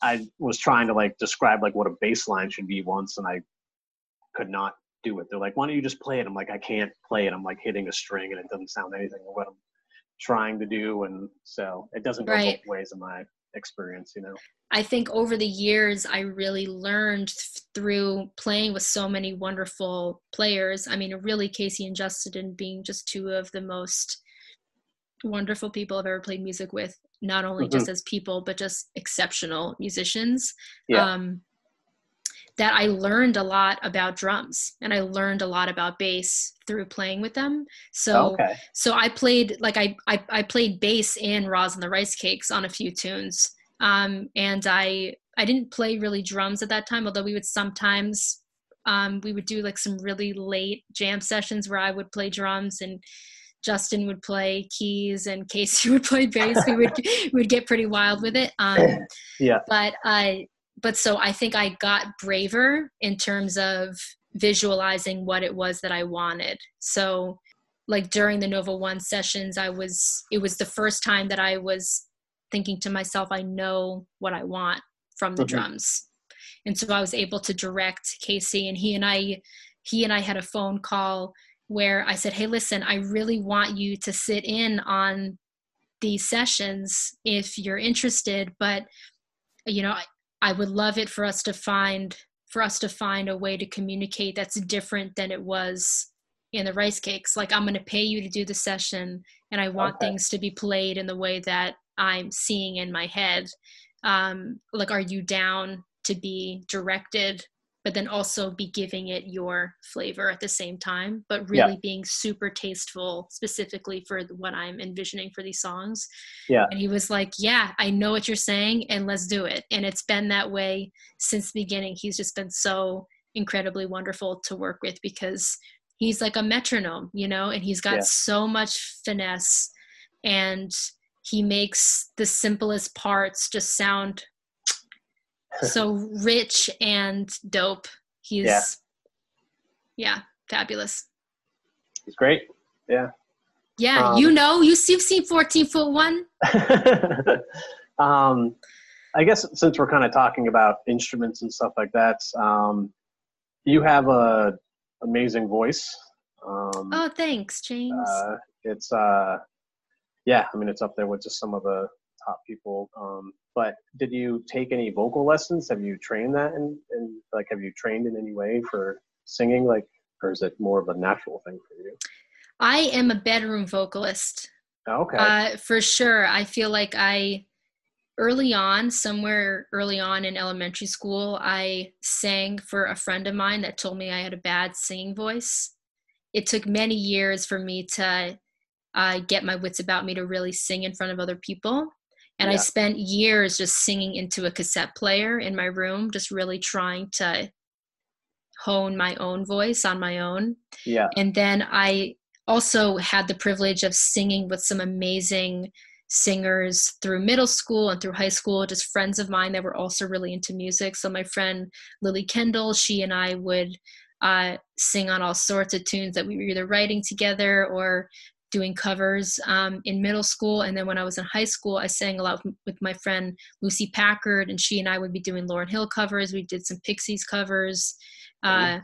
I was trying to like describe like what a bass line should be once, and I could not do it. They're like, why don't you just play it? I'm like, I can't play it. I'm like hitting a string and it doesn't sound anything like what I'm trying to do. And so it doesn't go right. both ways in my experience, you know? I think over the years, I really learned through playing with so many wonderful players. I mean, really Casey and Justin being just two of the most wonderful people I've ever played music with, not only mm-hmm. just as people, but just exceptional musicians, yeah. um, that I learned a lot about drums, and I learned a lot about bass through playing with them. So, okay. so I played, like I, I, I played bass in Roz and the Rice Cakes on a few tunes. Um, and I, I didn't play really drums at that time, although we would sometimes, um, we would do like some really late jam sessions where I would play drums and Justin would play keys and Casey would play bass. We would we would get pretty wild with it. Um, yeah. But I, but so I think I got braver in terms of visualizing what it was that I wanted. So like during the Nova One sessions, I was, it was the first time that I was thinking to myself, I know what I want from the mm-hmm. drums. And so I was able to direct Casey, and he and I, he and I had a phone call where I said, hey, listen, I really want you to sit in on these sessions if you're interested, but, you know, I, I would love it for us to find, for us to find a way to communicate that's different than it was in the Rice Cakes. Like, I'm going to pay you to do the session, and I want okay. things to be played in the way that I'm seeing in my head. Um, like, are you down to be directed, but then also be giving it your flavor at the same time, but really yeah. being super tasteful specifically for what I'm envisioning for these songs. Yeah. And he was like, yeah, I know what you're saying, and let's do it. And it's been that way since the beginning. He's just been so incredibly wonderful to work with, because he's like a metronome, you know, and he's got yeah. so much finesse, and he makes the simplest parts just sound so rich and dope. He's yeah. yeah, fabulous. He's great. Yeah. Yeah, um, you know, you've seen fourteen foot one. um, I guess since we're kind of talking about instruments and stuff like that, um, you have a amazing voice. Um, oh, thanks, James. Uh, it's uh, yeah, I mean, it's up there with just some of the top people. Um, but did you take any vocal lessons? Have you trained that? And like, have you trained in any way for singing? Like, or is it more of a natural thing for you? I am a bedroom vocalist. Okay. Uh, for sure. I feel like I, early on, somewhere early on in elementary school, I sang for a friend of mine that told me I had a bad singing voice. It took many years for me to uh, get my wits about me to really sing in front of other people. And yeah. I spent years just singing into a cassette player in my room, just really trying to hone my own voice on my own. Yeah. And then I also had the privilege of singing with some amazing singers through middle school and through high school, just friends of mine that were also really into music. So my friend Lily Kendall, she and I would uh, sing on all sorts of tunes that we were either writing together or doing covers um, in middle school. And then when I was in high school, I sang a lot with, with my friend Lucy Packard, and she and I would be doing Lauryn Hill covers. We did some Pixies covers. Uh, mm-hmm.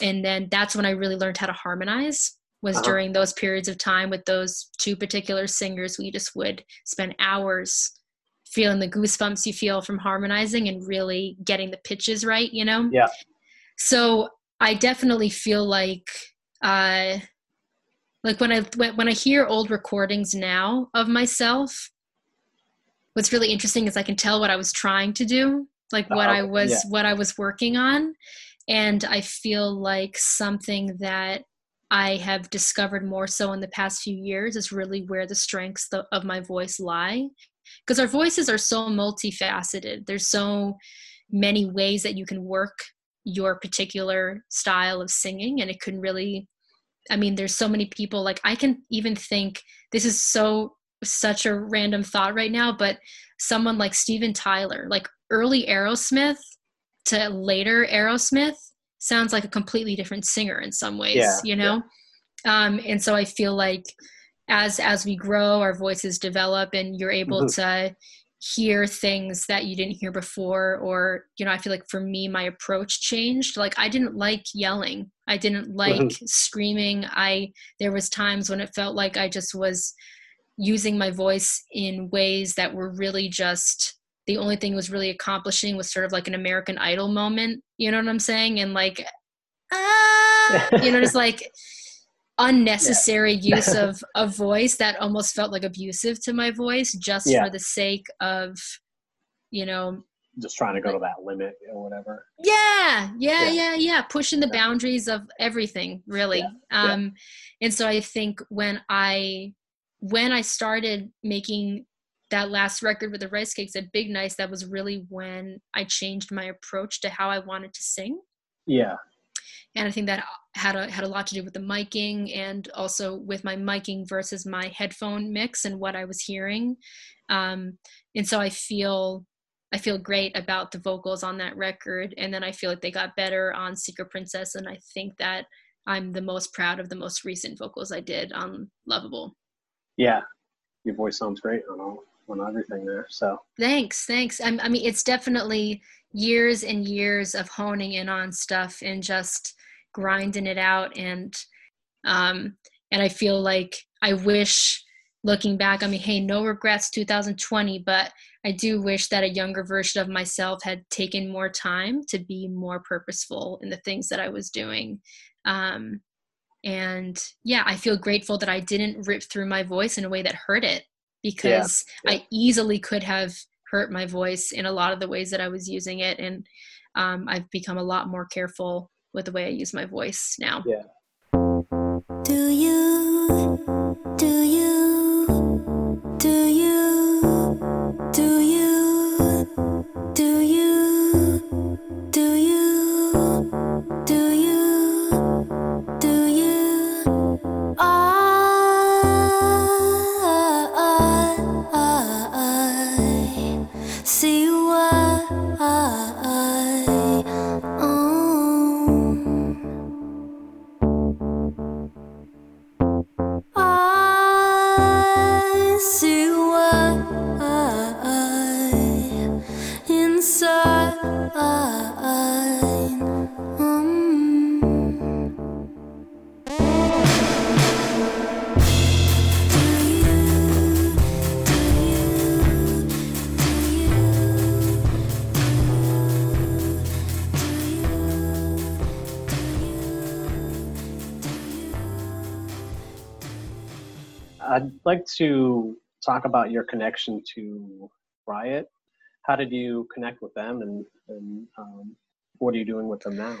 And then that's when I really learned how to harmonize, was uh-huh. during those periods of time with those two particular singers. We just would spend hours feeling the goosebumps you feel from harmonizing and really getting the pitches right, you know? Yeah. So I definitely feel like, uh, Like when I when I hear old recordings now of myself, what's really interesting is I can tell what I was trying to do, like what uh, I was yeah. what I was working on, and I feel like something that I have discovered more so in the past few years is really where the strengths of my voice lie, because our voices are so multifaceted. There's so many ways that you can work your particular style of singing, and it can really. I mean, there's so many people, like I can even think, this is so, such a random thought right now, but someone like Steven Tyler, like early Aerosmith to later Aerosmith sounds like a completely different singer in some ways, yeah, you know? Yeah. Um, and so I feel like as, as we grow, our voices develop and you're able mm-hmm. to hear things that you didn't hear before, or, you know, I feel like for me, my approach changed. Like I didn't like yelling. I didn't like mm-hmm. screaming. I, there was times when it felt like I just was using my voice in ways that were really just, the only thing it was really accomplishing was sort of like an American Idol moment. You know what I'm saying? And like, ah, you know, just like unnecessary yeah. use of a voice that almost felt like abusive to my voice just yeah. for the sake of, you know, just trying to go to that limit or whatever. Yeah, yeah, yeah, yeah. yeah. Pushing the boundaries of everything, really. Yeah, um, yeah. And so I think when I when I started making that last record with the Rice Cakes at Big Nice, that was really when I changed my approach to how I wanted to sing. Yeah. And I think that had a, had a lot to do with the miking and also with my miking versus my headphone mix and what I was hearing. Um, and so I feel... I feel great about the vocals on that record. And then I feel like they got better on Secret Princess. And I think that I'm the most proud of the most recent vocals I did on Lovable. Yeah. Your voice sounds great on all, on everything there. So thanks. Thanks. I, I mean, it's definitely years and years of honing in on stuff and just grinding it out. And, um, and I feel like I wish looking back, I mean, hey, no regrets two thousand twenty, but I do wish that a younger version of myself had taken more time to be more purposeful in the things that I was doing. Um, and yeah, I feel grateful that I didn't rip through my voice in a way that hurt it, because yeah. I easily could have hurt my voice in a lot of the ways that I was using it. And um, I've become a lot more careful with the way I use my voice now. Yeah. Do you, do you, do you? Do you, do you, do you, do you, do you, I see why, oh, I see why. Inside, um. Do you, do you, do you, do you, do you? I'd like to talk about your connection to Riot. How did you connect with them, and, and um, what are you doing with them now?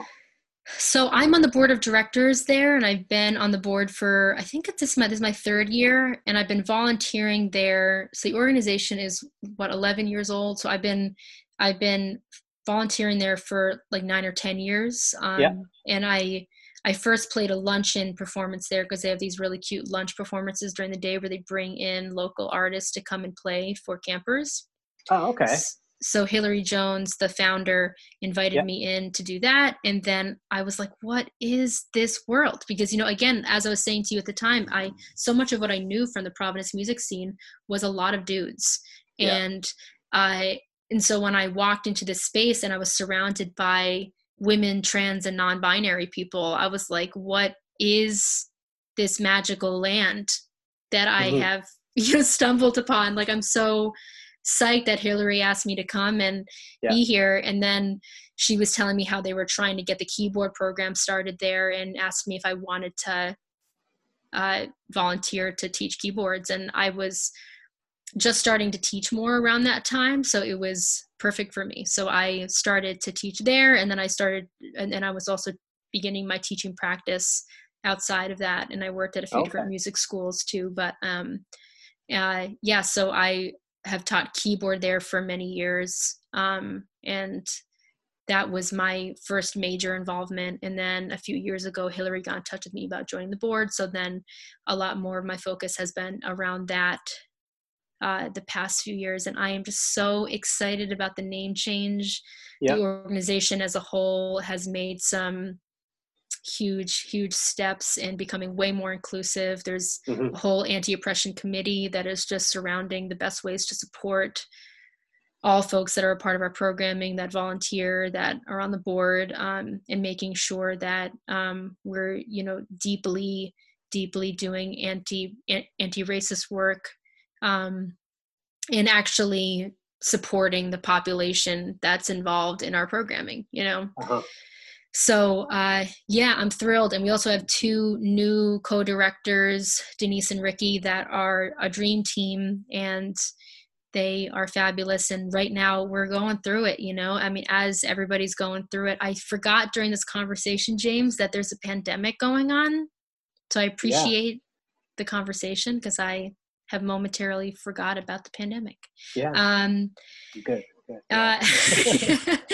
So I'm on the board of directors there, and I've been on the board for, I think this is my, this is my third year, and I've been volunteering there. So the organization is, what, eleven years old? So I've been I've been volunteering there for like nine or ten years. Um, yeah. And I I first played a luncheon performance there because they have these really cute lunch performances during the day where they bring in local artists to come and play for campers. Oh, okay. So, So Hillary Jones, the founder, invited yep. me in to do that. And then I was like, what is this world? Because, you know, again, as I was saying to you at the time, I so much of what I knew from the Providence music scene was a lot of dudes. Yep. And I and so when I walked into this space and I was surrounded by women, trans and non-binary people, I was like, what is this magical land that I mm-hmm. have, you know, stumbled upon? Like, I'm so psyched that Hillary asked me to come and yeah. be here. And then she was telling me how they were trying to get the keyboard program started there and asked me if I wanted to uh, volunteer to teach keyboards. And I was just starting to teach more around that time. So it was perfect for me. So I started to teach there, and then I started, and, and I was also beginning my teaching practice outside of that. And I worked at a few okay. different music schools too, but um, uh, yeah, so I, have taught keyboard there for many years. Um, and that was my first major involvement. And then a few years ago, Hillary got in touch with me about joining the board. So then a lot more of my focus has been around that uh, the past few years. And I am just so excited about the name change. Yep. The organization as a whole has made some huge, huge steps in becoming way more inclusive. There's mm-hmm. a whole anti-oppression committee that is just surrounding the best ways to support all folks that are a part of our programming, that volunteer, that are on the board, um, and making sure that um, we're, you know, deeply, deeply doing anti, anti-racist work um, and actually supporting the population that's involved in our programming, you know? Uh-huh. So, uh, yeah, I'm thrilled. And we also have two new co-directors, Denise and Ricky, that are a dream team, and they are fabulous. And right now we're going through it, you know, I mean, as everybody's going through it. I forgot during this conversation, James, that there's a pandemic going on. So I appreciate yeah. the conversation, because I have momentarily forgot about the pandemic. Yeah. Um, good. good. Uh,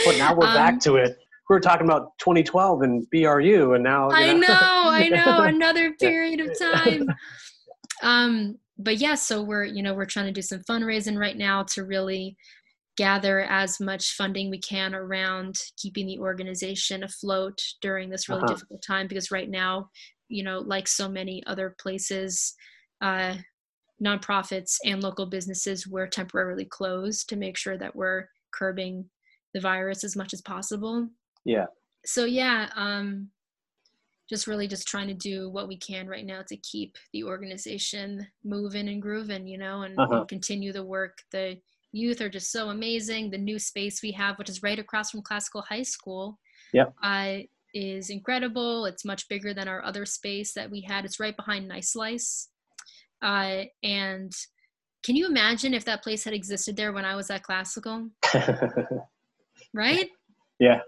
but now we're um, back to it. We were talking about twenty twelve and B R U, and now, you know. I know, I know, another period of time. Um, but yeah, so we're, you know, we're trying to do some fundraising right now to really gather as much funding we can around keeping the organization afloat during this really uh-huh. difficult time, because right now, you know, like so many other places, uh, nonprofits and local businesses were temporarily closed to make sure that we're curbing the virus as much as possible. Yeah. So yeah, um, just really just trying to do what we can right now to keep the organization moving and grooving, you know, and, uh-huh. and continue the work. The youth are just so amazing. The new space we have, which is right across from Classical High School, yep. uh, is incredible. It's much bigger than our other space that we had. It's right behind Nice Slice. Uh, and can you imagine if that place had existed there when I was at Classical? Right? Yeah.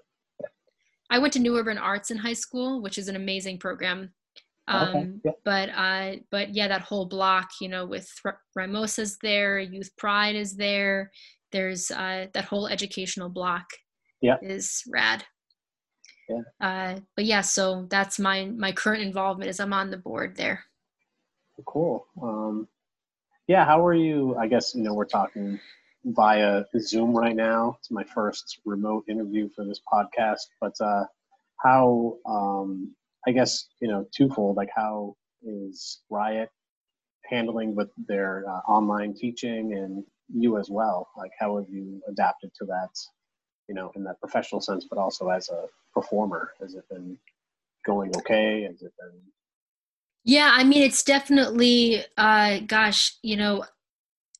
I went to New Urban Arts in high school, which is an amazing program. Um, okay. yeah. But uh, but yeah, that whole block, you know, with R- Rimosa's there, Youth Pride is there. There's uh, that whole educational block yeah. is rad. Yeah. Uh, but yeah, so that's my, my current involvement is I'm on the board there. Cool. Um, yeah, how are you? I guess, you know, we're talking via Zoom right now. It's my first remote interview for this podcast, but uh, how, um, I guess, you know, twofold, like how is Riot handling with their uh, online teaching, and you as well? Like, how have you adapted to that, you know, in that professional sense, but also as a performer? Has it been going okay? Has it been? Yeah, I mean, it's definitely, uh, gosh, you know,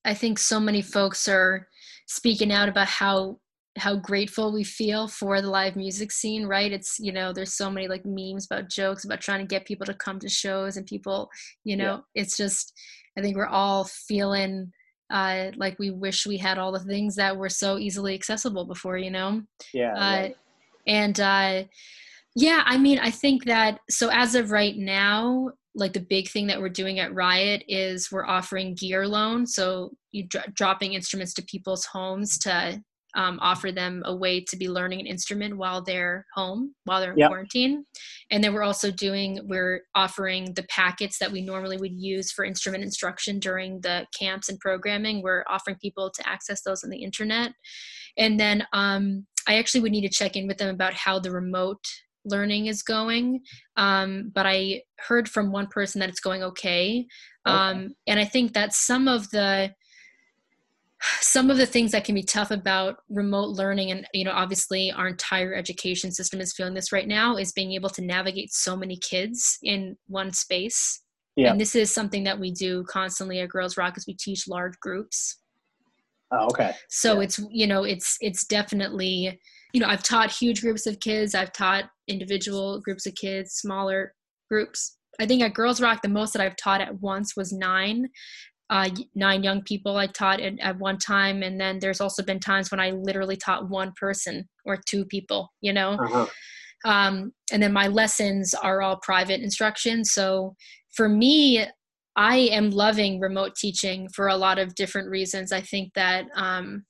I think so many folks are speaking out about how how grateful we feel for the live music scene, right? It's, you know, there's so many like memes about jokes about trying to get people to come to shows, and people, you know, yeah. it's just, I think we're all feeling Uh, like we wish we had all the things that were so easily accessible before, you know? Yeah. Uh, right. And uh, yeah, I mean, I think that, so as of right now, like the big thing that we're doing at Riot is we're offering gear loan. So you dr- dropping instruments to people's homes to um, offer them a way to be learning an instrument while they're home, while they're in yep. quarantine. And then we're also doing, we're offering the packets that we normally would use for instrument instruction during the camps and programming. We're offering people to access those on the internet. And then um, I actually would need to check in with them about how the remote learning is going. Um, but I heard from one person that it's going okay. Um, okay. And I think that some of the, some of the things that can be tough about remote learning, and, you know, obviously our entire education system is feeling this right now, is being able to navigate so many kids in one space. Yeah. And this is something that we do constantly at Girls Rock, is we teach large groups. Oh, okay. So yeah. it's, you know, it's, it's definitely, you know, I've taught huge groups of kids. I've taught individual groups of kids, smaller groups. I think at Girls Rock, the most that I've taught at once was nine, uh, nine young people I taught at, at one time. And then there's also been times when I literally taught one person or two people, you know? Uh-huh. Um, and then my lessons are all private instruction. So for me, I am loving remote teaching for a lot of different reasons. I think that, um,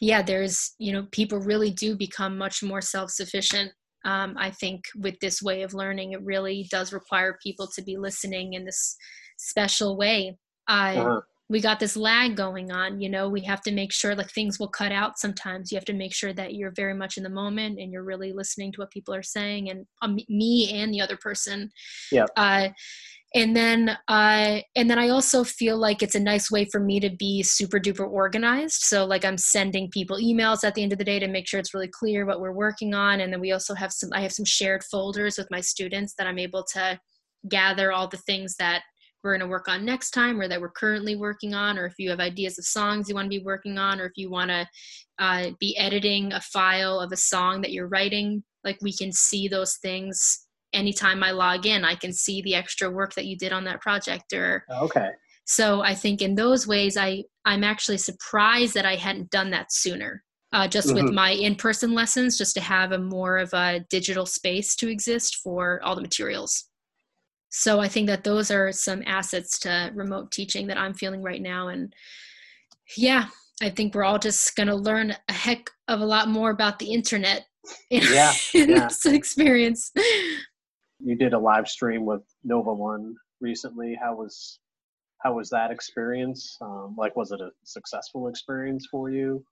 yeah, there's, you know, people really do become much more self-sufficient. Um, I think with this way of learning, it really does require people to be listening in this special way. Uh, uh-huh. We got this lag going on, you know, we have to make sure, like, things will cut out sometimes. You have to make sure that you're very much in the moment and you're really listening to what people are saying, and um, me and the other person. Yeah. Uh, And then, uh, and then I also feel like it's a nice way for me to be super duper organized. So like I'm sending people emails at the end of the day to make sure it's really clear what we're working on. And then we also have some, I have some shared folders with my students that I'm able to gather all the things that we're going to work on next time, or that we're currently working on, or if you have ideas of songs you want to be working on, or if you want to uh, be editing a file of a song that you're writing, like we can see those things. Anytime I log in, I can see the extra work that you did on that project. Or okay. So I think in those ways, I, I'm actually surprised that I hadn't done that sooner, uh, just mm-hmm. with my in-person lessons, just to have a more of a digital space to exist for all the materials. So I think that those are some assets to remote teaching that I'm feeling right now. And yeah, I think we're all just going to learn a heck of a lot more about the internet in, yeah, in yeah. this experience. You did a live stream with Nova One recently. How was how was that experience? Um, like, was it a successful experience for you?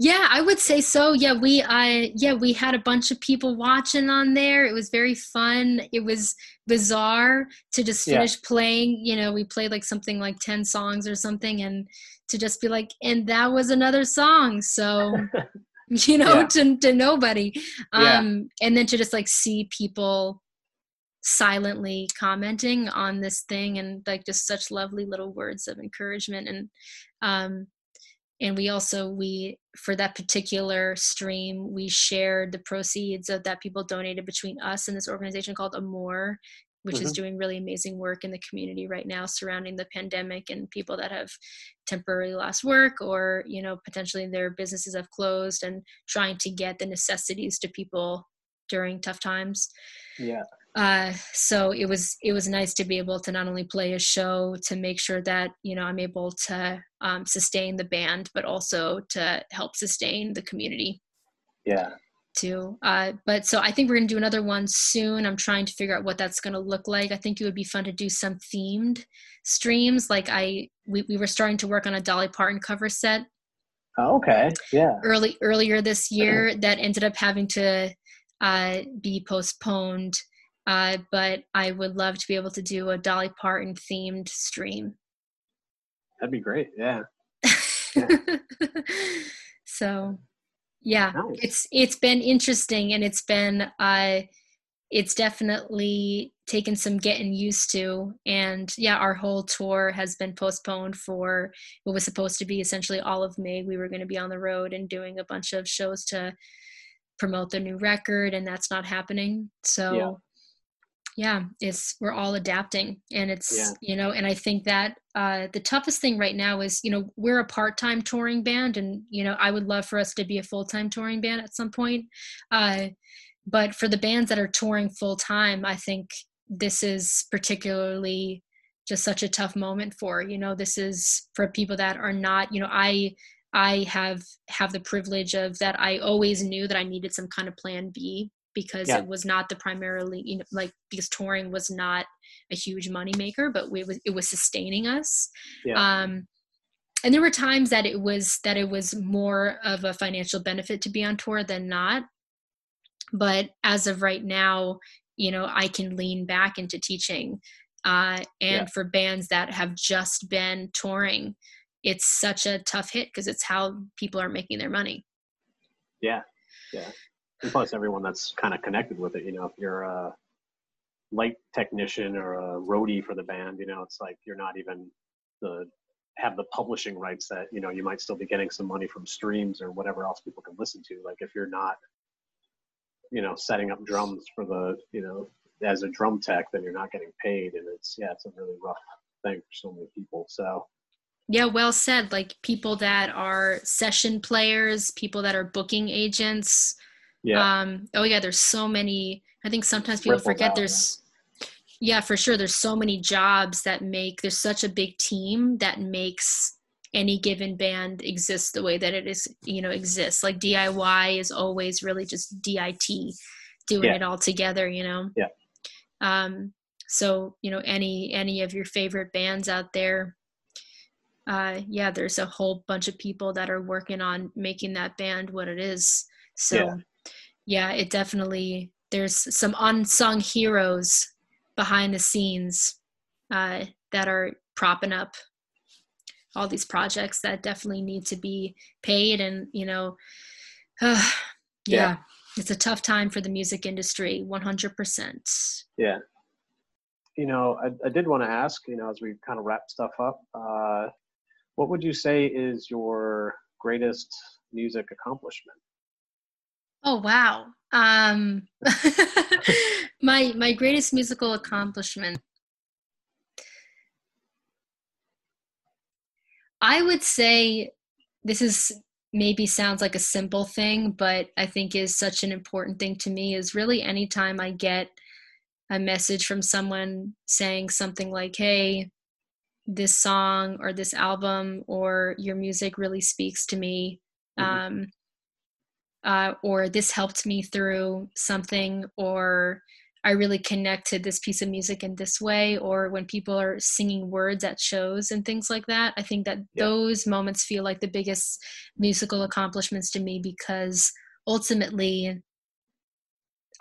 Yeah, I would say so. Yeah, we uh, yeah we had a bunch of people watching on there. It was very fun. It was bizarre to just finish yeah. playing. You know, we played like something like ten songs or something, and to just be like, and that was another song. So. you know, yeah. to, to nobody. Um, yeah. And then to just like see people silently commenting on this thing, and like just such lovely little words of encouragement. And, um, and we also, we, for that particular stream, we shared the proceeds of that people donated between us and this organization called Amor, which mm-hmm. is doing really amazing work in the community right now surrounding the pandemic and people that have temporarily lost work, or, you know, potentially their businesses have closed, and trying to get the necessities to people during tough times. Yeah. Uh, so it was, it was nice to be able to not only play a show to make sure that, you know, I'm able to um, sustain the band, but also to help sustain the community. Yeah. too. Uh, but so I think we're going to do another one soon. I'm trying to figure out what that's going to look like. I think it would be fun to do some themed streams. Like I, we, we were starting to work on a Dolly Parton cover set. Oh, okay. Yeah. Early, earlier this year okay. that ended up having to uh, be postponed. Uh, but I would love to be able to do a Dolly Parton themed stream. That'd be great. Yeah. yeah. so Yeah, nice. it's it's been interesting, and it's been uh, it's definitely taken some getting used to. And yeah, our whole tour has been postponed for what was supposed to be essentially all of May. We were going to be on the road and doing a bunch of shows to promote the new record, and that's not happening. So yeah, it's, we're all adapting, and it's, yeah. you know, and I think that uh, the toughest thing right now is, you know, we're a part-time touring band, and, you know, I would love for us to be a full-time touring band at some point. Uh, but for the bands that are touring full-time, I think this is particularly just such a tough moment for, you know, this is for people that are not, you know, I, I have, have the privilege of that. I always knew that I needed some kind of plan B, because yeah. it was not the primarily, you know, like, because touring was not a huge moneymaker, but we was, it was sustaining us. Yeah. Um, and there were times that it was, that it was more of a financial benefit to be on tour than not. But as of right now, you know, I can lean back into teaching. Uh, and yeah. for bands that have just been touring, it's such a tough hit, because it's how people are making their money. Yeah. Yeah. And plus everyone that's kind of connected with it, you know, if you're a light technician or a roadie for the band, you know, it's like, you're not even the, have the publishing rights that, you know, you might still be getting some money from streams or whatever else people can listen to. Like, if you're not, you know, setting up drums for the, you know, as a drum tech, then you're not getting paid. And it's, yeah, it's a really rough thing for so many people. So. Yeah, well said. Like, people that are session players, people that are booking agents. Yeah. Um, oh yeah, there's so many. I think sometimes people forget out, there's yeah. yeah, for sure. There's so many jobs that make, there's such a big team that makes any given band exist the way that it is, you know, exists. Like, D I Y is always really just D I T, doing yeah. it all together, you know? Yeah. Um, so, you know, any, any of your favorite bands out there, uh, yeah, there's a whole bunch of people that are working on making that band what it is. So yeah, yeah it definitely, there's some unsung heroes behind the scenes, uh, that are propping up all these projects that definitely need to be paid. And, you know, uh, yeah. yeah. It's a tough time for the music industry, one hundred percent. Yeah. You know, I, I did want to ask, you know, as we kind of wrap stuff up, uh, what would you say is your greatest music accomplishment? Oh, wow. Um, my my greatest musical accomplishment. I would say this is... maybe sounds like a simple thing, but I think is such an important thing to me, is really anytime I get a message from someone saying something like, hey, this song or this album or your music really speaks to me, mm-hmm. um, uh, or this helped me through something, or I really connected this piece of music in this way, or when people are singing words at shows and things like that. I think that yeah. those moments feel like the biggest musical accomplishments to me, because ultimately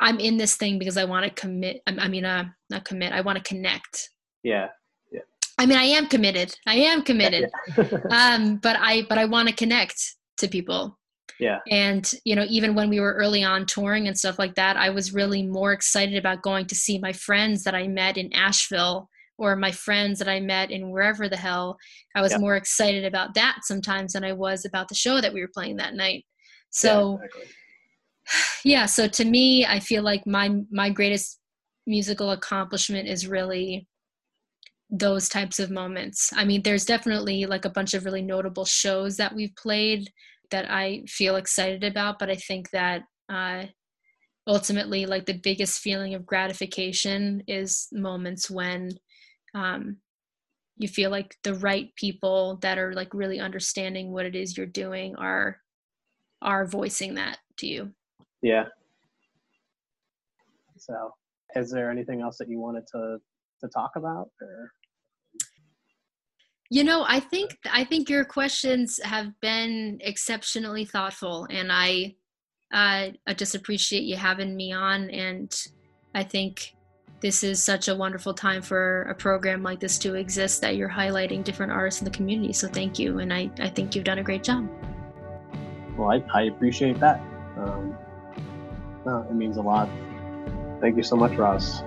I'm in this thing because I want to commit. I mean, uh, not commit. I want to connect. Yeah. Yeah. I mean, I am committed. I am committed. Yeah. um, but I, but I want to connect to people. Yeah. And, you know, even when we were early on touring and stuff like that, I was really more excited about going to see my friends that I met in Asheville, or my friends that I met in wherever the hell. I was yeah. more excited about that sometimes than I was about the show that we were playing that night. So, yeah, exactly. yeah so to me, I feel like my, my greatest musical accomplishment is really those types of moments. I mean, there's definitely like a bunch of really notable shows that we've played that I feel excited about, but I think that uh, ultimately, like, the biggest feeling of gratification is moments when um, you feel like the right people that are like really understanding what it is you're doing are are voicing that to you. Yeah. So, is there anything else that you wanted to to talk about, or? You know, I think I think your questions have been exceptionally thoughtful, and I, uh, I just appreciate you having me on. And I think this is such a wonderful time for a program like this to exist, that you're highlighting different artists in the community. So thank you, and I, I think you've done a great job. Well, I, I appreciate that. Um, no, it means a lot. Thank you so much, Roz.